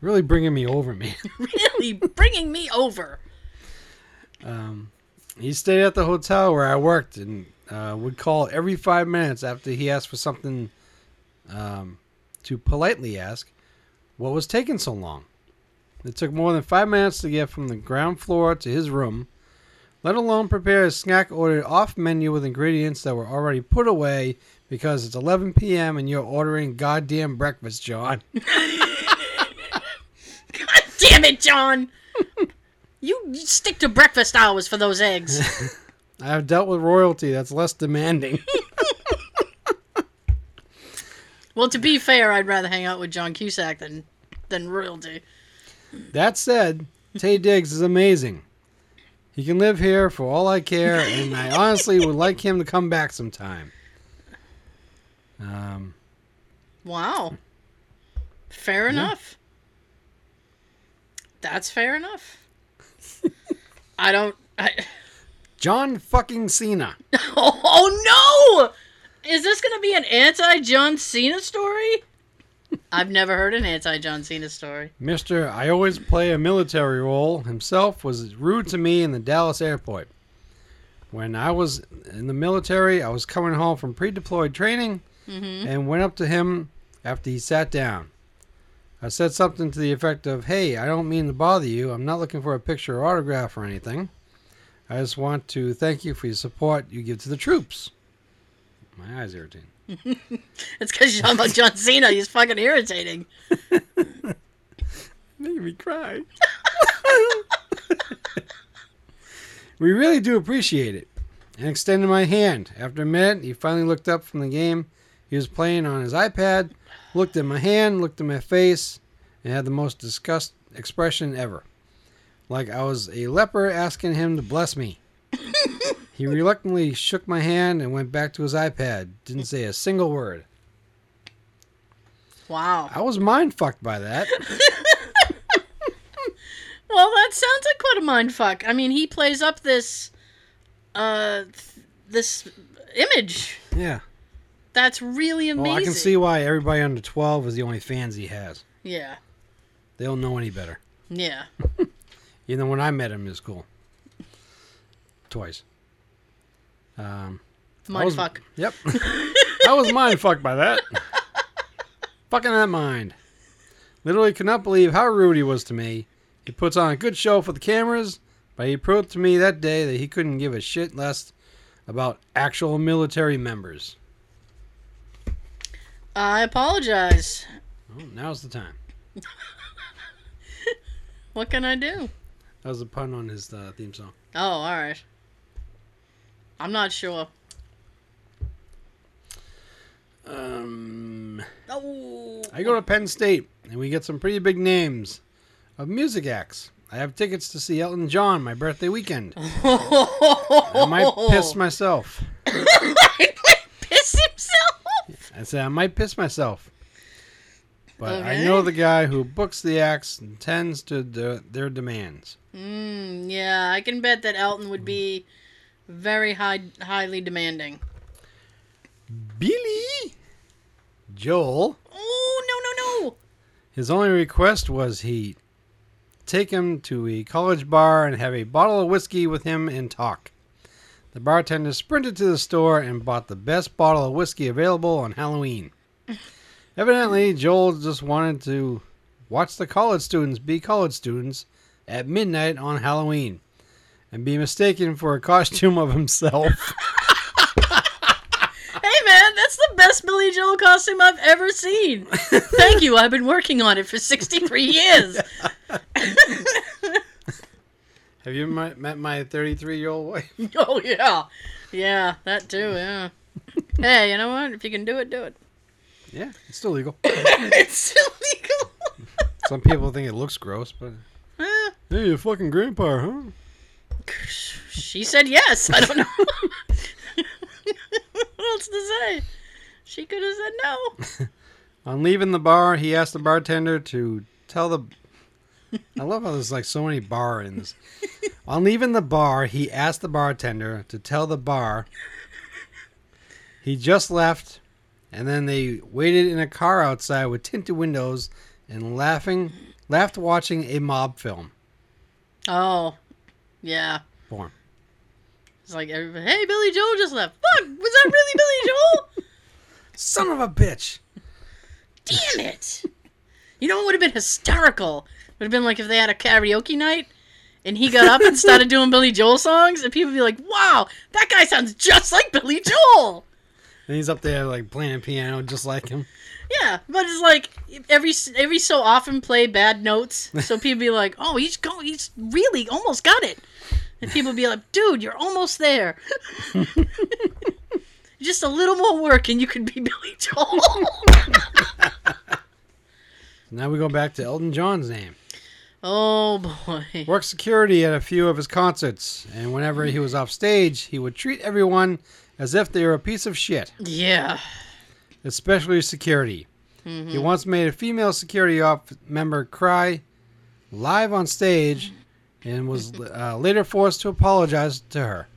Really bringing me over, man. Really bringing me over. Um, he stayed at the hotel where I worked and uh, would call every five minutes after he asked for something um, to politely ask what was taking so long. It took more than five minutes to get from the ground floor to his room, let alone prepare a snack ordered off-menu with ingredients that were already put away because it's eleven p.m. and you're ordering goddamn breakfast, John. God damn it, John! you, you stick to breakfast hours for those eggs. I've dealt with royalty that's less demanding. Well, to be fair, I'd rather hang out with John Cusack than, than royalty. That said, Tay Diggs is amazing. He can live here for all I care, and I honestly would like him to come back sometime. Um. Wow. Fair yeah. enough. That's fair enough. I don't... I... John fucking Cena. oh, oh, no! Is this going to be an anti-John Cena story? I've never heard an anti-John Cena story. Mister I always play a military role himself was rude to me in the Dallas airport. When I was in the military, I was coming home from pre-deployed training mm-hmm. and went up to him after he sat down. I said something to the effect of, hey, I don't mean to bother you. I'm not looking for a picture or autograph or anything. I just want to thank you for your support you give to the troops. My eyes irritating. It's because you're talking about John Cena. He's fucking irritating. Made me cry. We really do appreciate it. And extended my hand. After a minute, he finally looked up from the game he was playing on his iPad, looked at my hand, looked at my face, and had the most disgust expression ever. Like I was a leper asking him to bless me. He reluctantly shook my hand and went back to his iPad. Didn't say a single word. Wow. I was mind-fucked by that. Well, that sounds like quite a mind-fuck. I mean, he plays up this, uh, th- this image. Yeah. That's really amazing. Well, I can see why everybody under twelve is the only fans he has. Yeah. They don't know any better. Yeah. Even when I met him, it was cool. Twice. Um, mind was, fuck. Yep. I was mind fucked by that. Fucking that mind. Literally could not believe how rude he was to me. He puts on a good show for the cameras, but he proved to me that day that he couldn't give a shit less about actual military members. I apologize. Well, now's the time. What can I do? That was a pun on his uh, theme song. Oh, all right. I'm not sure. Um, oh. I go to Penn State, and we get some pretty big names of music acts. I have tickets to see Elton John my birthday weekend. I might piss myself. I might piss himself? I said I might piss myself. But okay. I know the guy who books the acts and tends to de- their demands. Mm, yeah, I can bet that Elton would be... Very high, highly demanding. Billy Joel. Oh, no, no, no. His only request was he take him to a college bar and have a bottle of whiskey with him and talk. The bartender sprinted to the store and bought the best bottle of whiskey available on Halloween. Evidently, Joel just wanted to watch the college students be college students at midnight on Halloween and be mistaken for a costume of himself. Hey, man, that's the best Billy Joel costume I've ever seen. Thank you. I've been working on it for sixty-three years. Have you met my thirty-three-year-old wife? Oh, yeah. Yeah, that too, yeah. Hey, you know what? If you can do it, do it. Yeah, it's still legal. It's still legal. Some people think it looks gross, but... Eh. Hey, your fucking grandpa, huh? She said yes. I don't know. What else to say? She could have said no. On leaving the bar, he asked the bartender to tell the... I love how there's like so many bar in this. On leaving the bar, he asked the bartender to tell the bar he just left, and then they waited in a car outside with tinted windows and laughing, laughed watching a mob film. Oh, yeah. Porn. It's like, everybody, hey, Billy Joel just left. Fuck, was that really Billy Joel? Son of a bitch. Damn it. You know what would have been hysterical? Would have been like if they had a karaoke night and he got up and started doing Billy Joel songs and people would be like, wow, that guy sounds just like Billy Joel. And he's up there like playing piano just like him. Yeah, but it's like every every so often play bad notes. So people be like, oh, he's go, he's really almost got it. And people be like, dude, you're almost there. Just a little more work and you could be Billy Joel. Now we go back to Elton John's name. Oh, boy. Worked security at a few of his concerts, and whenever he was off stage, he would treat everyone as if they were a piece of shit. Yeah. Especially security. Mm-hmm. He once made a female security op member cry live on stage and was uh, later forced to apologize to her.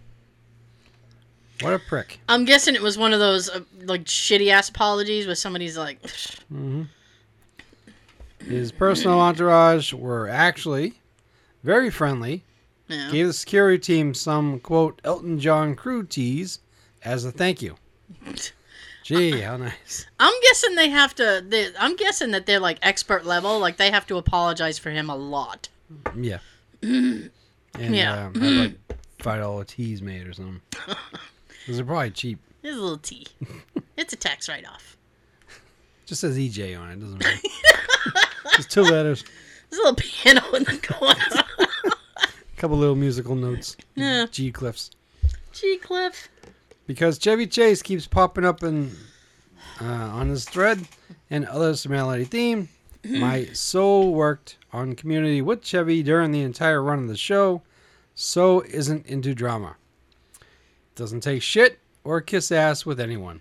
What a prick. I'm guessing it was one of those uh, like shitty-ass apologies where somebody's like... Mm-hmm. His personal entourage were actually very friendly. Yeah. Gave the security team some, quote, Elton John crew tees as a thank you. Gee, how nice. I'm guessing they have to, they, I'm guessing that they're like expert level. Like they have to apologize for him a lot. Yeah. And yeah. Um, have like five dollar tees made or something. Because they're probably cheap. It's a little tee. It's a tax write-off. Just says E J on it. Doesn't matter. Just two letters. There's a little piano in the corner. A couple little musical notes. Yeah. G clefs. G clef. Because Chevy Chase keeps popping up in uh, on his thread and other similarity theme. My soul worked on community with Chevy during the entire run of the show. So isn't into drama. Doesn't take shit or kiss ass with anyone.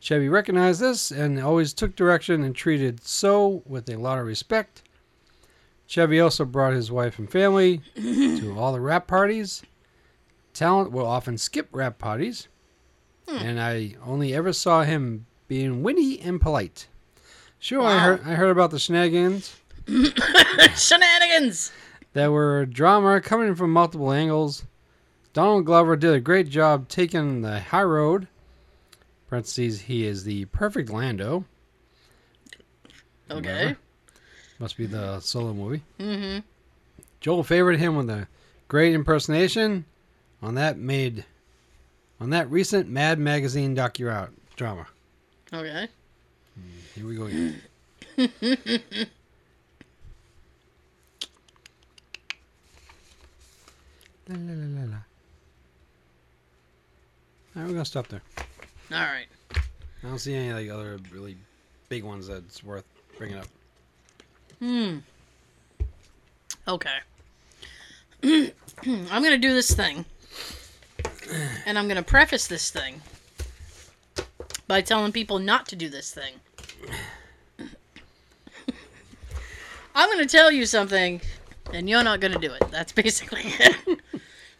Chevy recognized this and always took direction and treated So with a lot of respect. Chevy also brought his wife and family to all the rap parties. Talent will often skip rap parties. Hmm. And I only ever saw him being witty and polite. Sure, wow. I, heard, I heard about the shenanigans. Shenanigans! There were drama coming from multiple angles. Donald Glover did a great job taking the high road. Parentheses, he is the perfect Lando. Okay. Whatever. Must be the Solo movie. Mm-hmm. Joel favored him with a great impersonation on that made on that recent Mad Magazine docudrama. Okay. Here we go again. La, la, la, la, la. All right, we're gonna stop there. All right. I don't see any like other really big ones that's worth bringing up. Hmm. Okay. I'm gonna do this thing, and I'm gonna preface this thing by telling people not to do this thing. I'm gonna tell you something, and you're not gonna do it. That's basically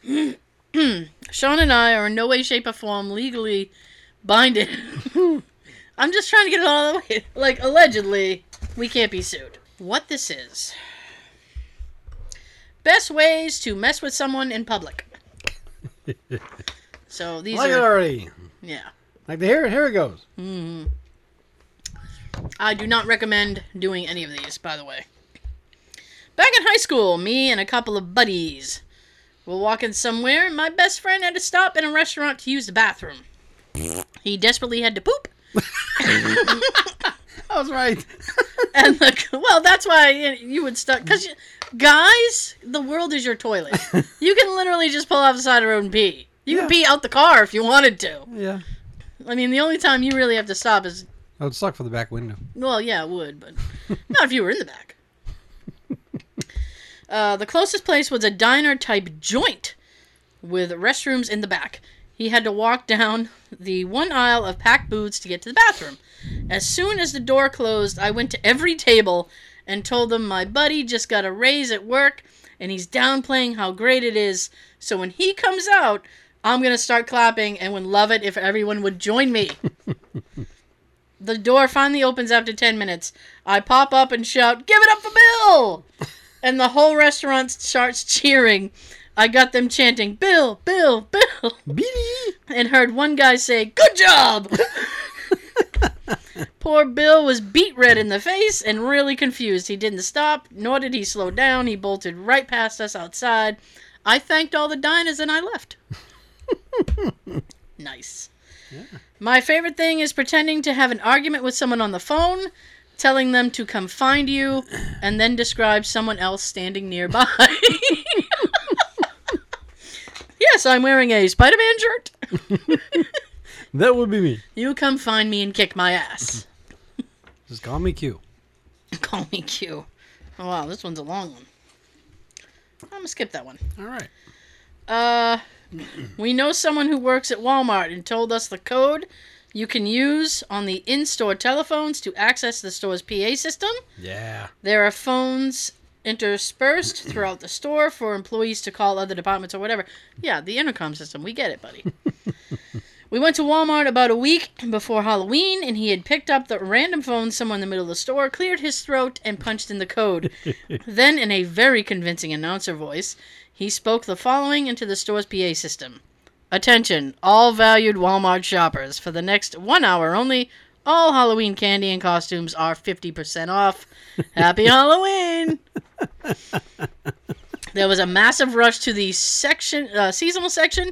it. Sean and I are in no way, shape, or form legally. Bind it. I'm just trying to get it all the way. Like, allegedly, we can't be sued. What this is, Best ways to mess with someone in public. So these like are... Like it already. Yeah. Like the here, here it goes. Mm-hmm. I do not recommend doing any of these, by the way. Back in high school, me and a couple of buddies were walking somewhere, and my best friend had to stop in a restaurant to use the bathroom. He desperately had to poop. I was right. And the, well, that's why you would stop. Because, guys, the world is your toilet. You can literally just pull off the side of the road and pee. You yeah. can pee out the car if you wanted to. Yeah. I mean, the only time you really have to stop is... It would suck for the back window. Well, yeah, it would, but not if you were in the back. Uh, the closest place was a diner-type joint with restrooms in the back. He had to walk down the one aisle of packed booths to get to the bathroom. As soon as the door closed, I went to every table and told them my buddy just got a raise at work, and he's downplaying how great it is, so when he comes out, I'm going to start clapping and would love it if everyone would join me. The door finally opens after ten minutes. I pop up and shout, "Give it up for Bill!" And the whole restaurant starts cheering. I got them chanting, "Bill, Bill, Bill." Billy. And heard one guy say, "Good job!" Poor Bill was beet red in the face and really confused. He didn't stop, nor did he slow down. He bolted right past us outside. I thanked all the diners and I left. Nice. Yeah. My favorite thing is pretending to have an argument with someone on the phone, telling them to come find you, and then describe someone else standing nearby. Yes, I'm wearing a Spider-Man shirt. That would be me. You come find me and kick my ass. Just call me Q. Call me Q. Oh, wow, this one's a long one. I'm going to skip that one. All right. Uh... We know someone who works at Walmart and told us the code you can use on the in-store telephones to access the store's P A system. Yeah. There are phones interspersed throughout the store for employees to call other departments or whatever. Yeah, the intercom system. We get it, buddy. We went to Walmart about a week before Halloween, and he had picked up the random phone somewhere in the middle of the store, cleared his throat, and punched in the code. Then, in a very convincing announcer voice... He spoke the following into the store's P A system. Attention, all valued Walmart shoppers. For the next one hour only, all Halloween candy and costumes are fifty percent off. Happy Halloween! There was a massive rush to the section, uh, seasonal section,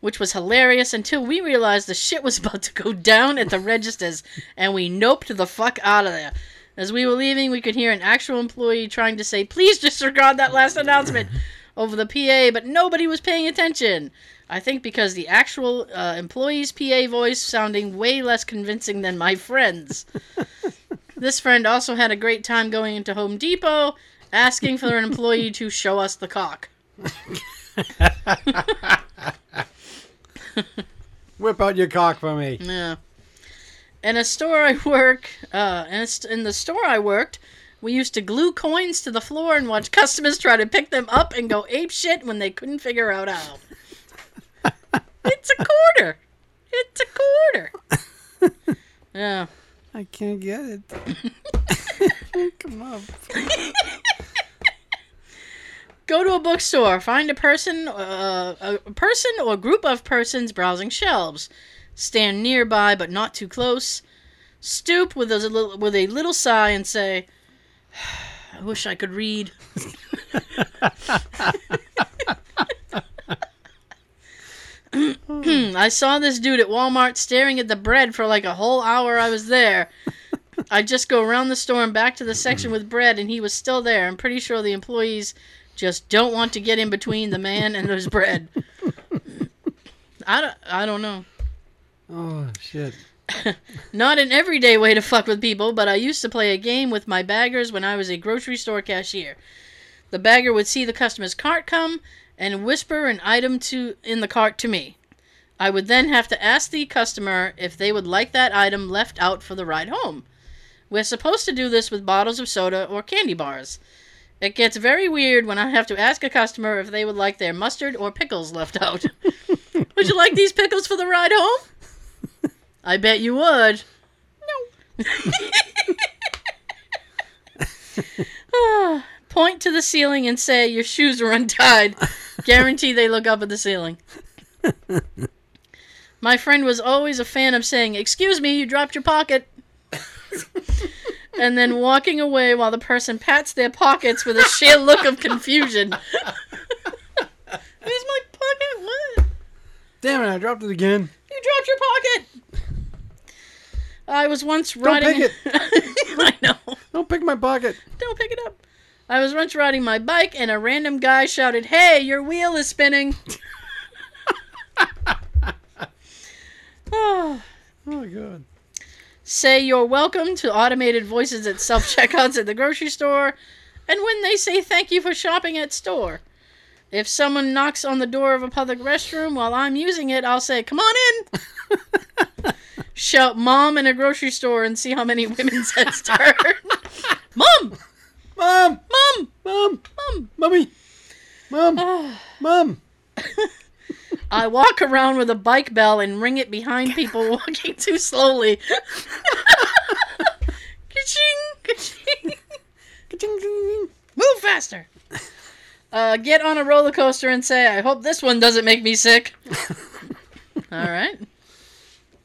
which was hilarious until we realized the shit was about to go down at the registers, and we noped the fuck out of there. As we were leaving, we could hear an actual employee trying to say, "Please disregard that last announcement," over the P A, but nobody was paying attention. I think because the actual uh, employee's P A voice sounding way less convincing than my friend's. This friend also had a great time going into Home Depot, asking for an employee to show us the cock. Whip out your cock for me. Yeah. In a store I work, uh, in, a, in the store I worked, we used to glue coins to the floor and watch customers try to pick them up and go apeshit when they couldn't figure out how. It's a quarter. It's a quarter. Yeah. I can't get it. Come on. Go to a bookstore. Find a person, uh, a person or group of persons browsing shelves. Stand nearby but not too close. Stoop with a little, with a little sigh and say, "I wish I could read." I saw this dude at Walmart staring at the bread for like a whole hour I was there. I just go around the store and back to the section with bread, and he was still there. I'm pretty sure the employees just don't want to get in between the man and his bread. I don't, I don't know. Oh, shit. Not an everyday way to fuck with people, but I used to play a game with my baggers when I was a grocery store cashier. The bagger would see the customer's cart come and whisper an item to in the cart to me. I would then have to ask the customer if they would like that item left out for the ride home. We're supposed to do this with bottles of soda or candy bars. It gets very weird when I have to ask a customer if they would like their mustard or pickles left out. Would you like these pickles for the ride home? I bet you would. No. point to the ceiling and say, your shoes are untied. Guarantee they look up at the ceiling. My friend was always a fan of saying, excuse me, you dropped your pocket. And then walking away while the person pats their pockets with a sheer look of confusion. Where's my pocket? What? Damn it, I dropped it again. You dropped your pocket. I was once riding... Don't pick it. I know. Don't pick my pocket. Don't pick it up. I was once riding my bike and a random guy shouted, hey, your wheel is spinning. Oh. Oh, my God. Say you're welcome to automated voices at self-checkouts at the grocery store, and when they say thank you for shopping at store. If someone knocks on the door of a public restroom while I'm using it, I'll say, come on in. Shout mom in a grocery store and see how many women says to her. Mom! Mom! Mom! Mom! Mom! Mommy! Mom! Oh. Mom! I walk around with a bike bell and ring it behind people walking too slowly. Ka-ching! Ka-ching! Ka-ching! Move faster! Uh, get on a roller coaster and say, I hope this one doesn't make me sick. All right.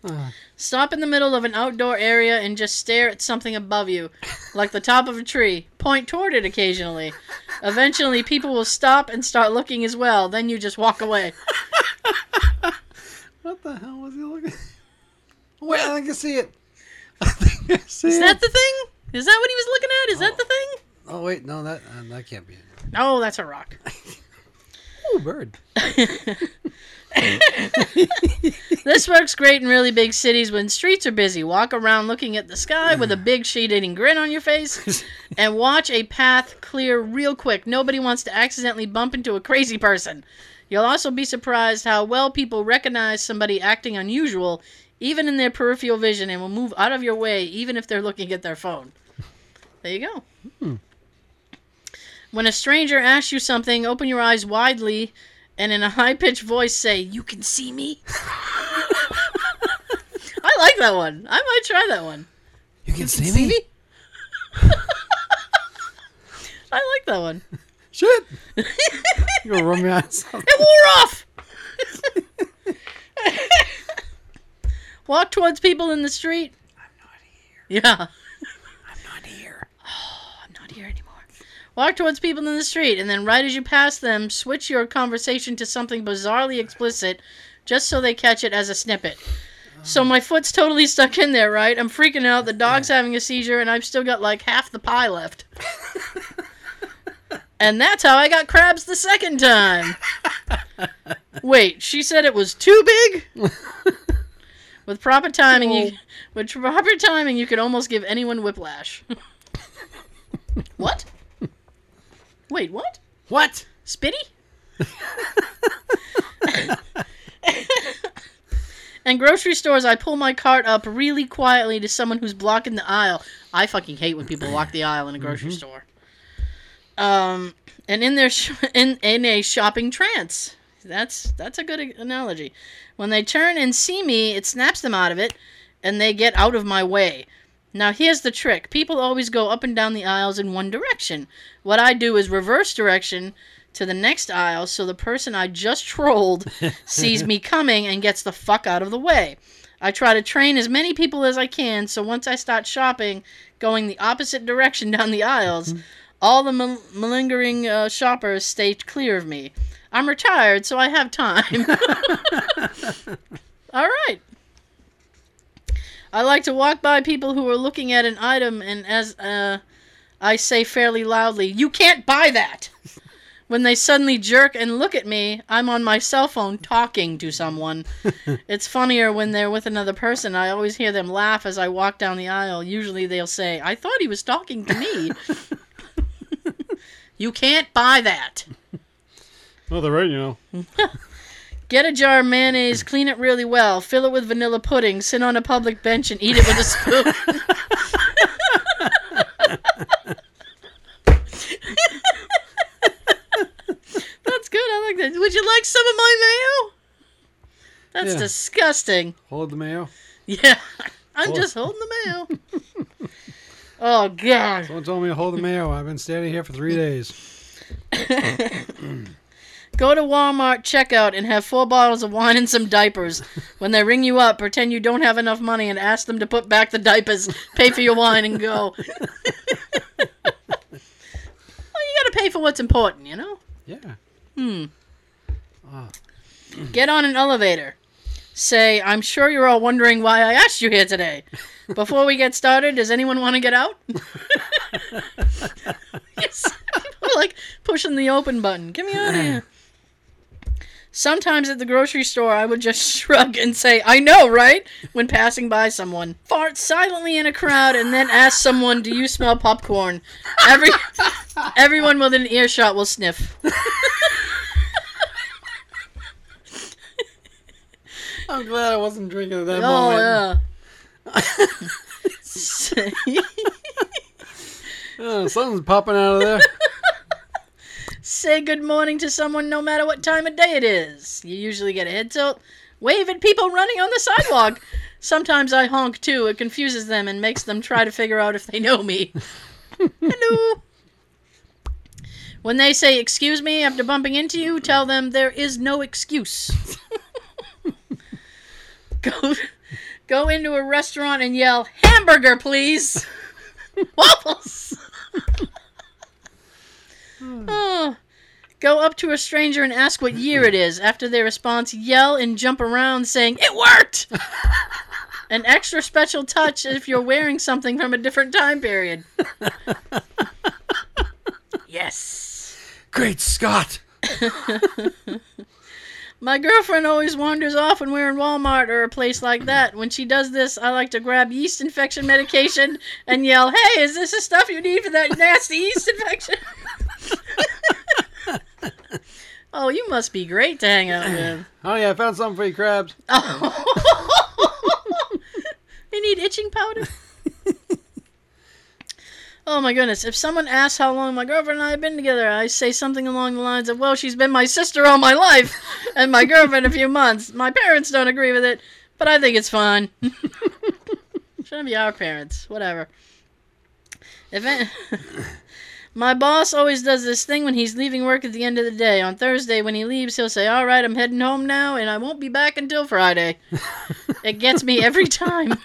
Uh. Stop in the middle of an outdoor area and just stare at something above you, like the top of a tree. Point toward it occasionally. Eventually, people will stop and start looking as well. Then you just walk away. What the hell was he looking at? Wait, I think I see it. I think I see it. Is that the thing? Is that what he was looking at? Is oh. that the thing? Oh, wait. No, that uh, that can't be it. No, that's a rock. Ooh, bird. This works great in really big cities when streets are busy. Walk around looking at the sky with a big sheet-eating grin on your face and watch a path clear real quick. Nobody wants to accidentally bump into a crazy person. You'll also be surprised how well people recognize somebody acting unusual, even in their peripheral vision, and will move out of your way even if they're looking at their phone. There you go. Hmm. When a stranger asks you something, open your eyes widely and in a high-pitched voice say, you can see me? I like that one. I might try that one. You can, you can see, see me? me? I like that one. Shit. You're going to run me out of something. It wore off. Walk towards people in the street. I'm not here. Yeah. I'm not here. Oh, I'm not here anymore. Walk towards people in the street, and then right as you pass them, switch your conversation to something bizarrely explicit, just so they catch it as a snippet. Um, so my foot's totally stuck in there, right? I'm freaking out, the dog's yeah. having a seizure, and I've still got like half the pie left. And that's how I got crabs the second time. Wait, she said it was too big? With proper timing, oh. you, with proper timing, you could almost give anyone whiplash. What? Wait, what? What? Spitty? And grocery stores, I pull my cart up really quietly to someone who's blocking the aisle. I fucking hate when people block the aisle in a grocery mm-hmm. store. Um, and in their sh- in in a shopping trance. That's that's a good analogy. When they turn and see me, it snaps them out of it, and they get out of my way. Now, here's the trick. People always go up and down the aisles in one direction. What I do is reverse direction to the next aisle so the person I just trolled sees me coming and gets the fuck out of the way. I try to train as many people as I can, so once I start shopping, going the opposite direction down the aisles, mm-hmm. all the mal- malingering uh, shoppers stay clear of me. I'm retired, so I have time. All right. I like to walk by people who are looking at an item, and as uh, I say fairly loudly, you can't buy that! When they suddenly jerk and look at me, I'm on my cell phone talking to someone. It's funnier when they're with another person. I always hear them laugh as I walk down the aisle. Usually they'll say, I thought he was talking to me. You can't buy that. Well, they're right, you know. Get a jar of mayonnaise, clean it really well, fill it with vanilla pudding, sit on a public bench and eat it with a spoon. That's good. I like that. Would you like some of my mayo? That's yeah. disgusting. Hold the mayo? Yeah. I'm Hold. just holding the mayo. Oh, God. Someone told me to hold the mayo. I've been standing here for three days. Go to Walmart checkout and have four bottles of wine and some diapers. When they ring you up, pretend you don't have enough money and ask them to put back the diapers, pay for your wine, and go. Well, you got to pay for what's important, you know? Yeah. Hmm. Oh. Get on an elevator. Say, I'm sure you're all wondering why I asked you here today. Before we get started, does anyone want to get out? Yes. People are like pushing the open button. Get me out of here. Sometimes at the grocery store, I would just shrug and say, I know, right? When passing by someone. Fart silently in a crowd and then ask someone, do you smell popcorn? Every Everyone within an earshot will sniff. I'm glad I wasn't drinking at that oh, moment. Yeah. Oh, something's popping out of there. Say good morning to someone no matter what time of day it is. You usually get a head tilt. Wave at people running on the sidewalk. Sometimes I honk too. It confuses them and makes them try to figure out if they know me. Hello. When they say excuse me after bumping into you, tell them there is no excuse. Go, go into a restaurant and yell, hamburger, please. Waffles. Oh. Go up to a stranger and ask what year it is. After their response, yell and jump around saying, it worked. An extra special touch if you're wearing something from a different time period. Yes. Great Scott. My girlfriend always wanders off when we're in Walmart or a place like that. When she does this, I like to grab yeast infection medication and yell, hey, is this the stuff you need for that nasty yeast infection? Oh, you must be great to hang out with. Oh, yeah, I found something for you, crabs. Oh. They need itching powder? Oh, my goodness. If someone asks how long my girlfriend and I have been together, I say something along the lines of, well, she's been my sister all my life and my girlfriend a few months. My parents don't agree with it, but I think it's fine. Shouldn't be our parents. Whatever. If it... My boss always does this thing when he's leaving work at the end of the day. On Thursday, when he leaves, he'll say, all right, I'm heading home now, and I won't be back until Friday. It gets me every time.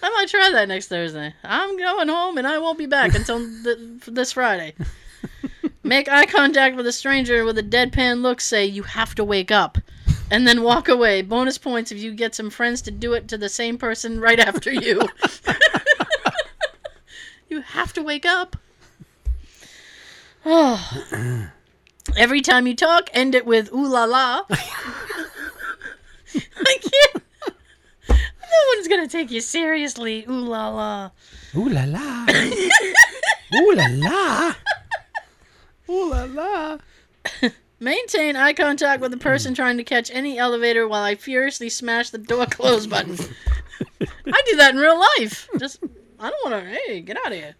I might try that next Thursday. I'm going home and I won't be back until the, this Friday. Make eye contact with a stranger with a deadpan look. Say, you have to wake up. And then walk away. Bonus points if you get some friends to do it to the same person right after you. You have to wake up. Oh. Every time you talk, end it with ooh la la. I can't. No one's going to take you seriously. Ooh la la. Ooh la la. Ooh la la. Ooh la la. Maintain eye contact with the person trying to catch any elevator while I furiously smash the door close button. I do that in real life. Just, I don't want to, hey, get out of here.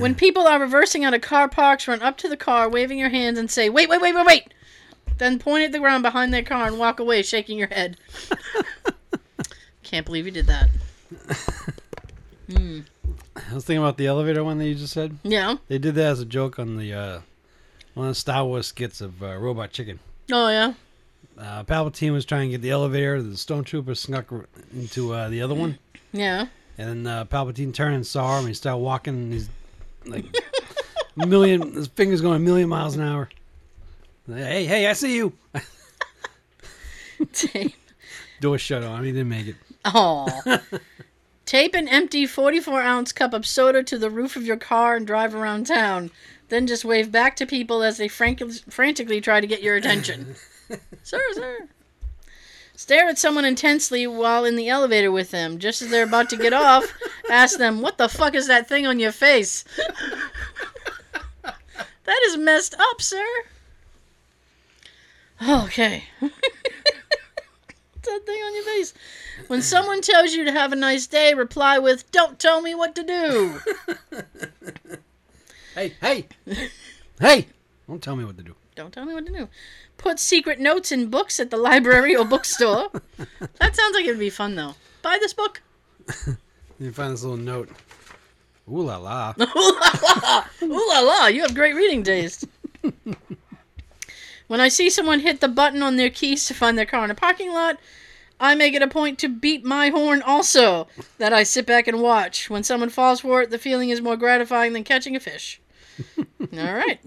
When people are reversing out of car parks, run up to the car, waving your hands and say, wait, wait, wait, wait, wait. Then point at the ground behind their car and walk away, shaking your head. Can't believe you did that. Mm. I was thinking about the elevator one that you just said. Yeah. They did that as a joke on the uh, one of the Star Wars skits of uh, Robot Chicken. Oh, yeah. Uh, Palpatine was trying to get the elevator. The stormtrooper snuck into uh, the other one. Yeah. And uh, Palpatine turned and saw him. And he started walking. And he's like, a million, his finger's going a million miles an hour. Hey, hey, I see you. Tape. Door shut on. He didn't make it. Oh. Tape an empty forty-four ounce cup of soda to the roof of your car and drive around town. Then just wave back to people as they frank- frantically try to get your attention. Sir, sir. Stare at someone intensely while in the elevator with them. Just as they're about to get off, ask them, what the fuck is that thing on your face? That is messed up, sir. Okay. What's that thing on your face? When someone tells you to have a nice day, reply with, don't tell me what to do. Hey, hey. Hey. Don't tell me what to do. Don't tell me what to do. Put secret notes in books at the library or bookstore. That sounds like it'd be fun, though. buy this book? You find this little note. Ooh la la. Ooh la la. Ooh la la. You have great reading taste. When I see someone hit the button on their keys to find their car in a parking lot, I make it a point to beat my horn also, that I sit back and watch. When someone falls for it, the feeling is more gratifying than catching a fish. All right.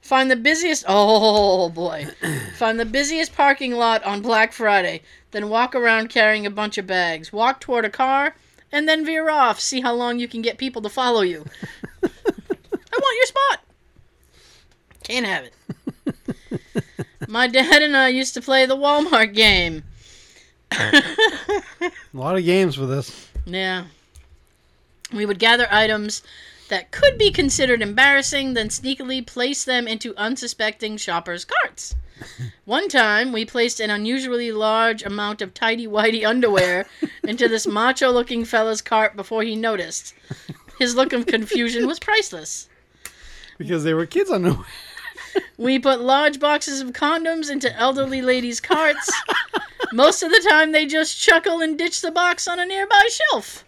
Find the busiest... Oh, boy. Find the busiest parking lot on Black Friday, then walk around carrying a bunch of bags. Walk toward a car, and then veer off. See how long you can get people to follow you. I want your spot. Can't have it. My dad and I used to play the Walmart game. A lot of games for this. Yeah. We would gather items that could be considered embarrassing, then sneakily place them into unsuspecting shoppers' carts. One time, we placed an unusually large amount of tighty-whitey underwear into this macho-looking fella's cart before he noticed. His look of confusion was priceless. Because they were kids' underwear. We put large boxes of condoms into elderly ladies' carts. Most of the time, they just chuckle and ditch the box on a nearby shelf.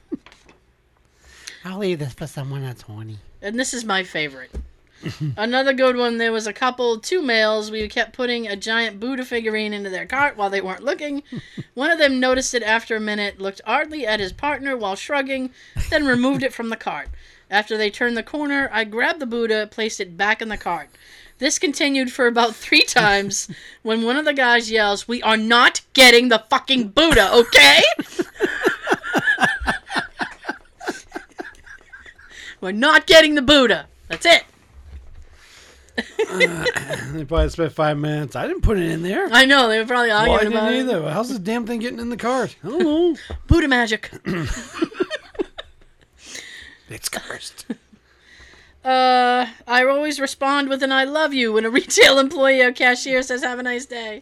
I'll leave this for someone that's horny. And this is my favorite. Another good one, there was a couple, two males, we kept putting a giant Buddha figurine into their cart while they weren't looking. One of them noticed it after a minute, looked oddly at his partner while shrugging, then removed it from the cart. After they turned the corner, I grabbed the Buddha, placed it back in the cart. This continued for about three times when one of the guys yells, "We are not getting the fucking Buddha, okay?" We're not getting the Buddha. That's it. uh, they probably spent five minutes. I didn't put it in there. I know. They were probably arguing well, I didn't about either. It. How's this damn thing getting in the cart? I don't know. Buddha magic. It's cursed. Uh, I always respond with an "I love you" when a retail employee or cashier says, "Have a nice day."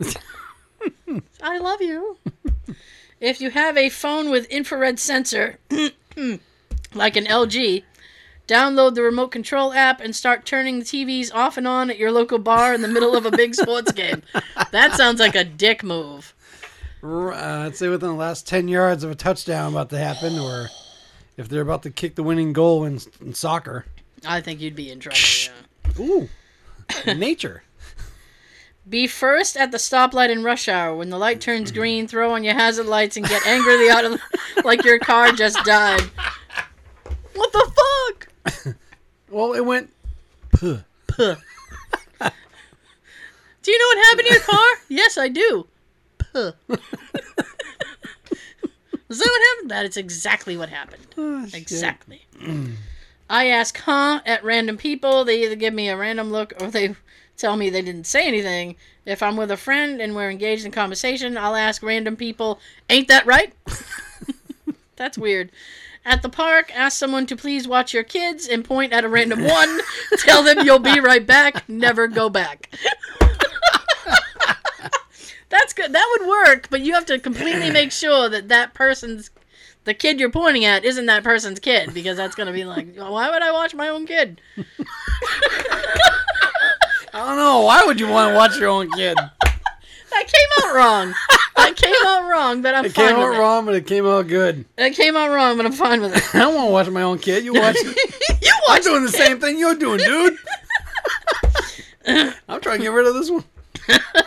I love you. If you have a phone with infrared sensor, like an L G, download the remote control app and start turning the T Vs off and on at your local bar in the middle of a big sports game. That sounds like a dick move. Uh, I'd say within the last ten yards of a touchdown about to happen, or if they're about to kick the winning goal in, in soccer. I think you'd be in trouble, yeah. Ooh. Nature. Be first at the stoplight in rush hour. When the light turns green, throw on your hazard lights and get angrily out of the, like your car just died. What the fuck? Well, it went puh. Puh. Do you know what happened to your car? Yes, I do. Puh. Is that what happened? That is exactly what happened. Oh, exactly. I ask, huh, at random people. They either give me a random look or they tell me they didn't say anything. If I'm with a friend and we're engaged in conversation, I'll ask random people, ain't that right? That's weird. At the park, ask someone to please watch your kids and point at a random one. Tell them you'll be right back. Never go back. That's good. That would work, but you have to completely make sure that that person's the kid you're pointing at isn't that person's kid, because that's going to be like, why would I watch my own kid? I don't know. Why would you want to watch your own kid? That came out wrong. That came out wrong, but I'm it fine with it. It came out wrong, but it came out good. It came out wrong, but I'm fine with it. I don't want to watch my own kid. You watch it. You watch I'm doing the same thing you're doing, dude. I'm trying to get rid of this one.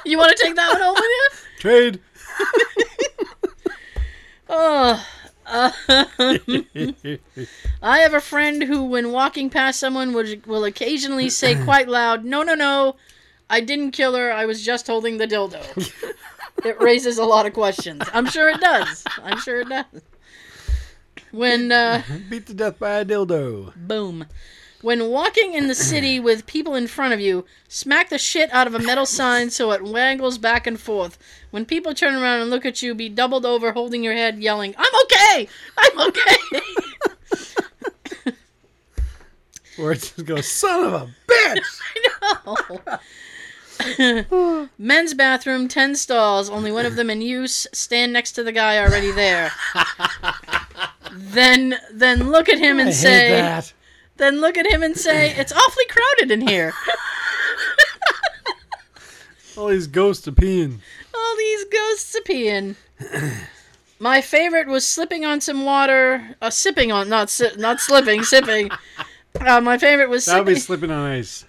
You want to take that one home with you? Trade. Oh... Uh, I have a friend who, when walking past someone, would, will occasionally say quite loud, "No, no, no, I didn't kill her. I was just holding the dildo." It raises a lot of questions. I'm sure it does. I'm sure it does. When uh, beat to death by a dildo. Boom. When walking in the city with people in front of you, smack the shit out of a metal sign so it waggles back and forth. When people turn around and look at you, be doubled over, holding your head, yelling, "I'm okay! I'm okay!" Or it just goes, "Son of a bitch!" I know! Men's bathroom, ten stalls, only one of them in use. Stand next to the guy already there. Then, then look at him and I say... hate that. Then look at him and say, "It's awfully crowded in here." All these ghosts are peeing. All these ghosts are peeing. My favorite was slipping on some water, uh, sipping on, not si- not slipping, sipping. Uh, my favorite was sipping. That would be slipping on ice.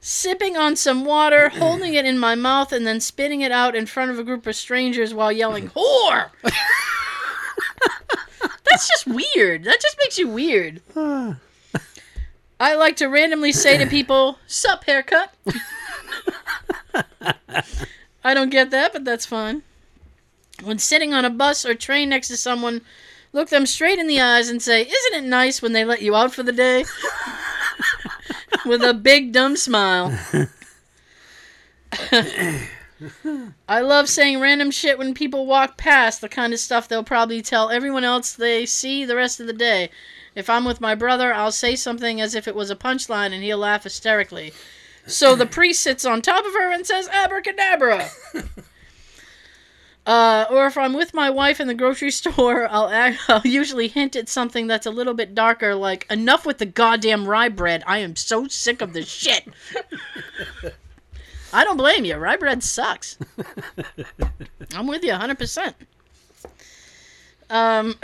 Sipping on some water, holding it in my mouth, and then spitting it out in front of a group of strangers while yelling, "Whore!" That's just weird. That just makes you weird. I like to randomly say to people, "Sup, haircut?" I don't get that, but that's fine. When sitting on a bus or train next to someone, look them straight in the eyes and say, "Isn't it nice when they let you out for the day?" With a big, dumb smile. I love saying random shit when people walk past, the kind of stuff they'll probably tell everyone else they see the rest of the day. If I'm with my brother, I'll say something as if it was a punchline, and he'll laugh hysterically. So the priest sits on top of her and says, "Abracadabra!" Uh, or if I'm with my wife in the grocery store, I'll, act, I'll usually hint at something that's a little bit darker, like, "Enough with the goddamn rye bread. I am so sick of this shit." I don't blame you. Rye bread sucks. I'm with you one hundred percent. Um,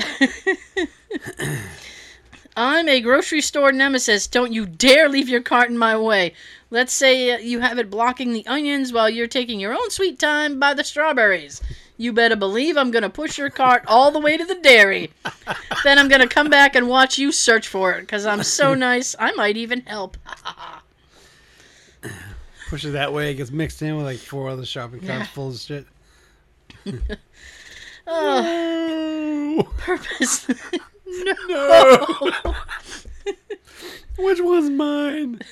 I'm a grocery store nemesis. Don't you dare leave your cart in my way. Let's say you have it blocking the onions while you're taking your own sweet time by the strawberries. You better believe I'm going to push your cart all the way to the dairy. Then I'm going to come back and watch you search for it, because I'm so nice, I might even help. Push it that way, it gets mixed in with like four other shopping carts yeah. full of shit. Oh, purpose. No. no. Which one's mine?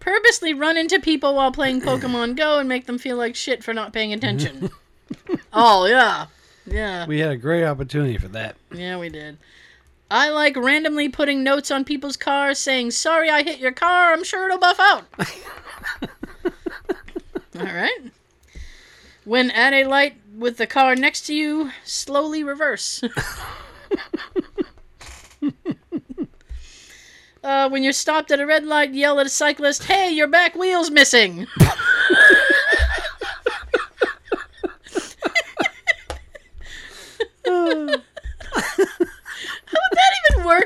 Purposely run into people while playing Pokemon Go and make them feel like shit for not paying attention. Oh, yeah. Yeah. We had a great opportunity for that. Yeah, we did. I like randomly putting notes on people's cars saying, "Sorry I hit your car. I'm sure it'll buff out." All right. When at a light with the car next to you, slowly reverse. uh, when you're stopped at a red light, yell at a cyclist, "Hey, your back wheel's missing."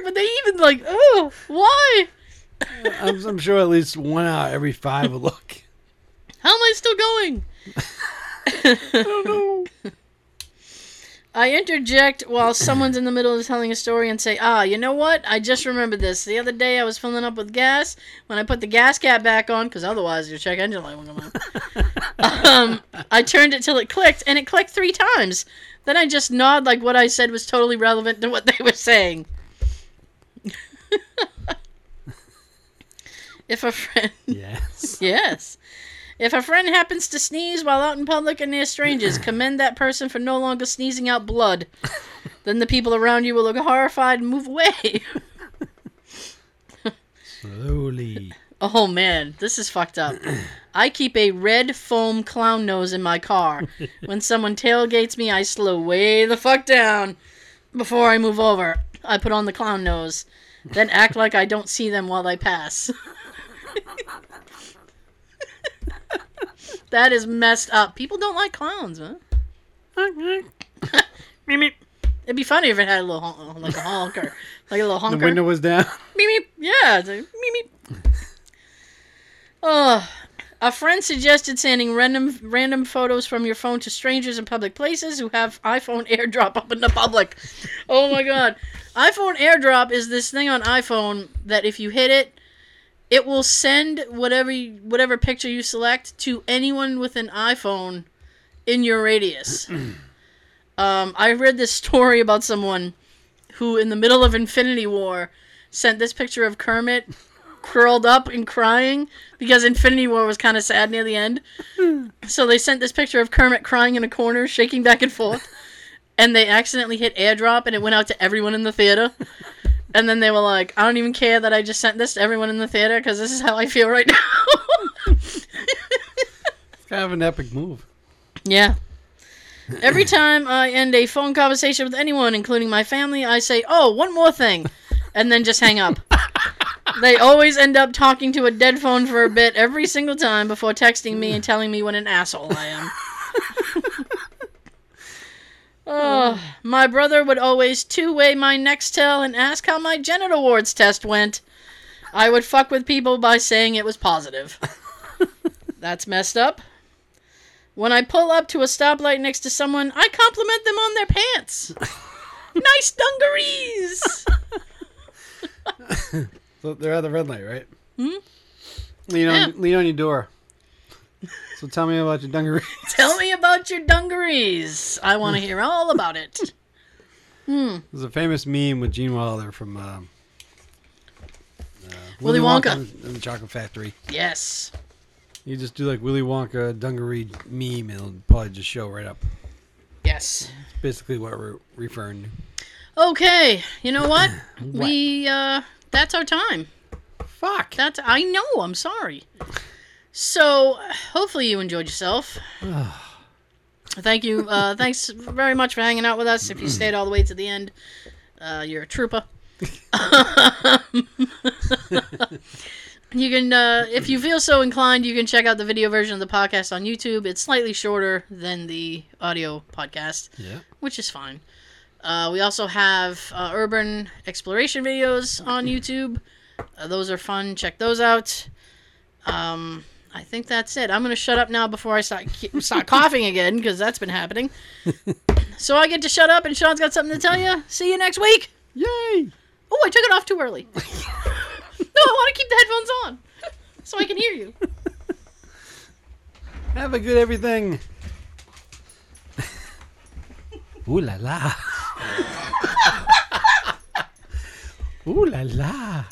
But they even like, oh, why? I'm, I'm sure at least one out of every five will look. How am I still going? I don't know. I interject while someone's in the middle of telling a story and say, "Ah, you know what? I just remembered this. The other day I was filling up with gas. When I put the gas cap back on, because otherwise your check engine light won't come on, um, I turned it till it clicked, and it clicked three times. Then I just nod like what I said was totally relevant to what they were saying." If a friend yes yes if a friend happens to sneeze while out in public and near strangers, commend that person for no longer sneezing out blood. Then the people around you will look horrified and move away. Slowly. Oh man, this is fucked up. I keep a red foam clown nose in my car. When someone tailgates me, I slow way the fuck down before I move over. I put on the clown nose, then act like I don't see them while they pass. That is messed up. People don't like clowns, huh? It'd be funny if it had a little hon- like a honker, like a little honker. The window was down. Meep meep. Yeah, it's like, meep meep. Oh, a friend suggested sending random random photos from your phone to strangers in public places who have iPhone AirDrop up in the public. Oh my god. iPhone AirDrop is this thing on iPhone that if you hit it, it will send whatever whatever picture you select to anyone with an iPhone in your radius. um, I read this story about someone who, in the middle of Infinity War, sent this picture of Kermit curled up and crying because Infinity War was kind of sad near the end. So they sent this picture of Kermit crying in a corner, shaking back and forth. And they accidentally hit AirDrop, and it went out to everyone in the theater. And then they were like, "I don't even care that I just sent this to everyone in the theater, because this is how I feel right now." It's kind of an epic move. Yeah. Every time I end a phone conversation with anyone, including my family, I say, "Oh, one more thing," and then just hang up. They always end up talking to a dead phone for a bit every single time before texting me and telling me what an asshole I am. Oh, my brother would always two-way my Nextel and ask how my Genet Awards test went. I would fuck with people by saying it was positive. That's messed up. When I pull up to a stoplight next to someone, I compliment them on their pants. Nice dungarees! So they're at the red light, right? Hmm? Lean on, yeah. lean on your door. So tell me about your dungarees. Tell me about your dungarees. I want to hear all about it. Hmm. There's a famous meme with Gene Wilder from... Uh, Willy Wonka. Wonka in the Chocolate Factory. Yes. You just do like Willy Wonka dungaree meme and it'll probably just show right up. Yes. That's basically what we're referring to. Okay. You know what? what? We, uh, that's our time. Fuck. That's, I know. I'm sorry. So, hopefully you enjoyed yourself. Thank you. Uh, thanks very much for hanging out with us. If you stayed all the way to the end, uh, you're a trooper. You can, uh, if you feel so inclined, you can check out the video version of the podcast on YouTube. It's slightly shorter than the audio podcast, yeah, which is fine. Uh, we also have uh, urban exploration videos on YouTube. Uh, those are fun. Check those out. Um, I think that's it. I'm going to shut up now before I start start coughing again, because that's been happening. So I get to shut up, and Sean's got something to tell you. See you next week. Yay! Oh, I took it off too early. No, I want to keep the headphones on so I can hear you. Have a good everything. Ooh la la. Ooh la la.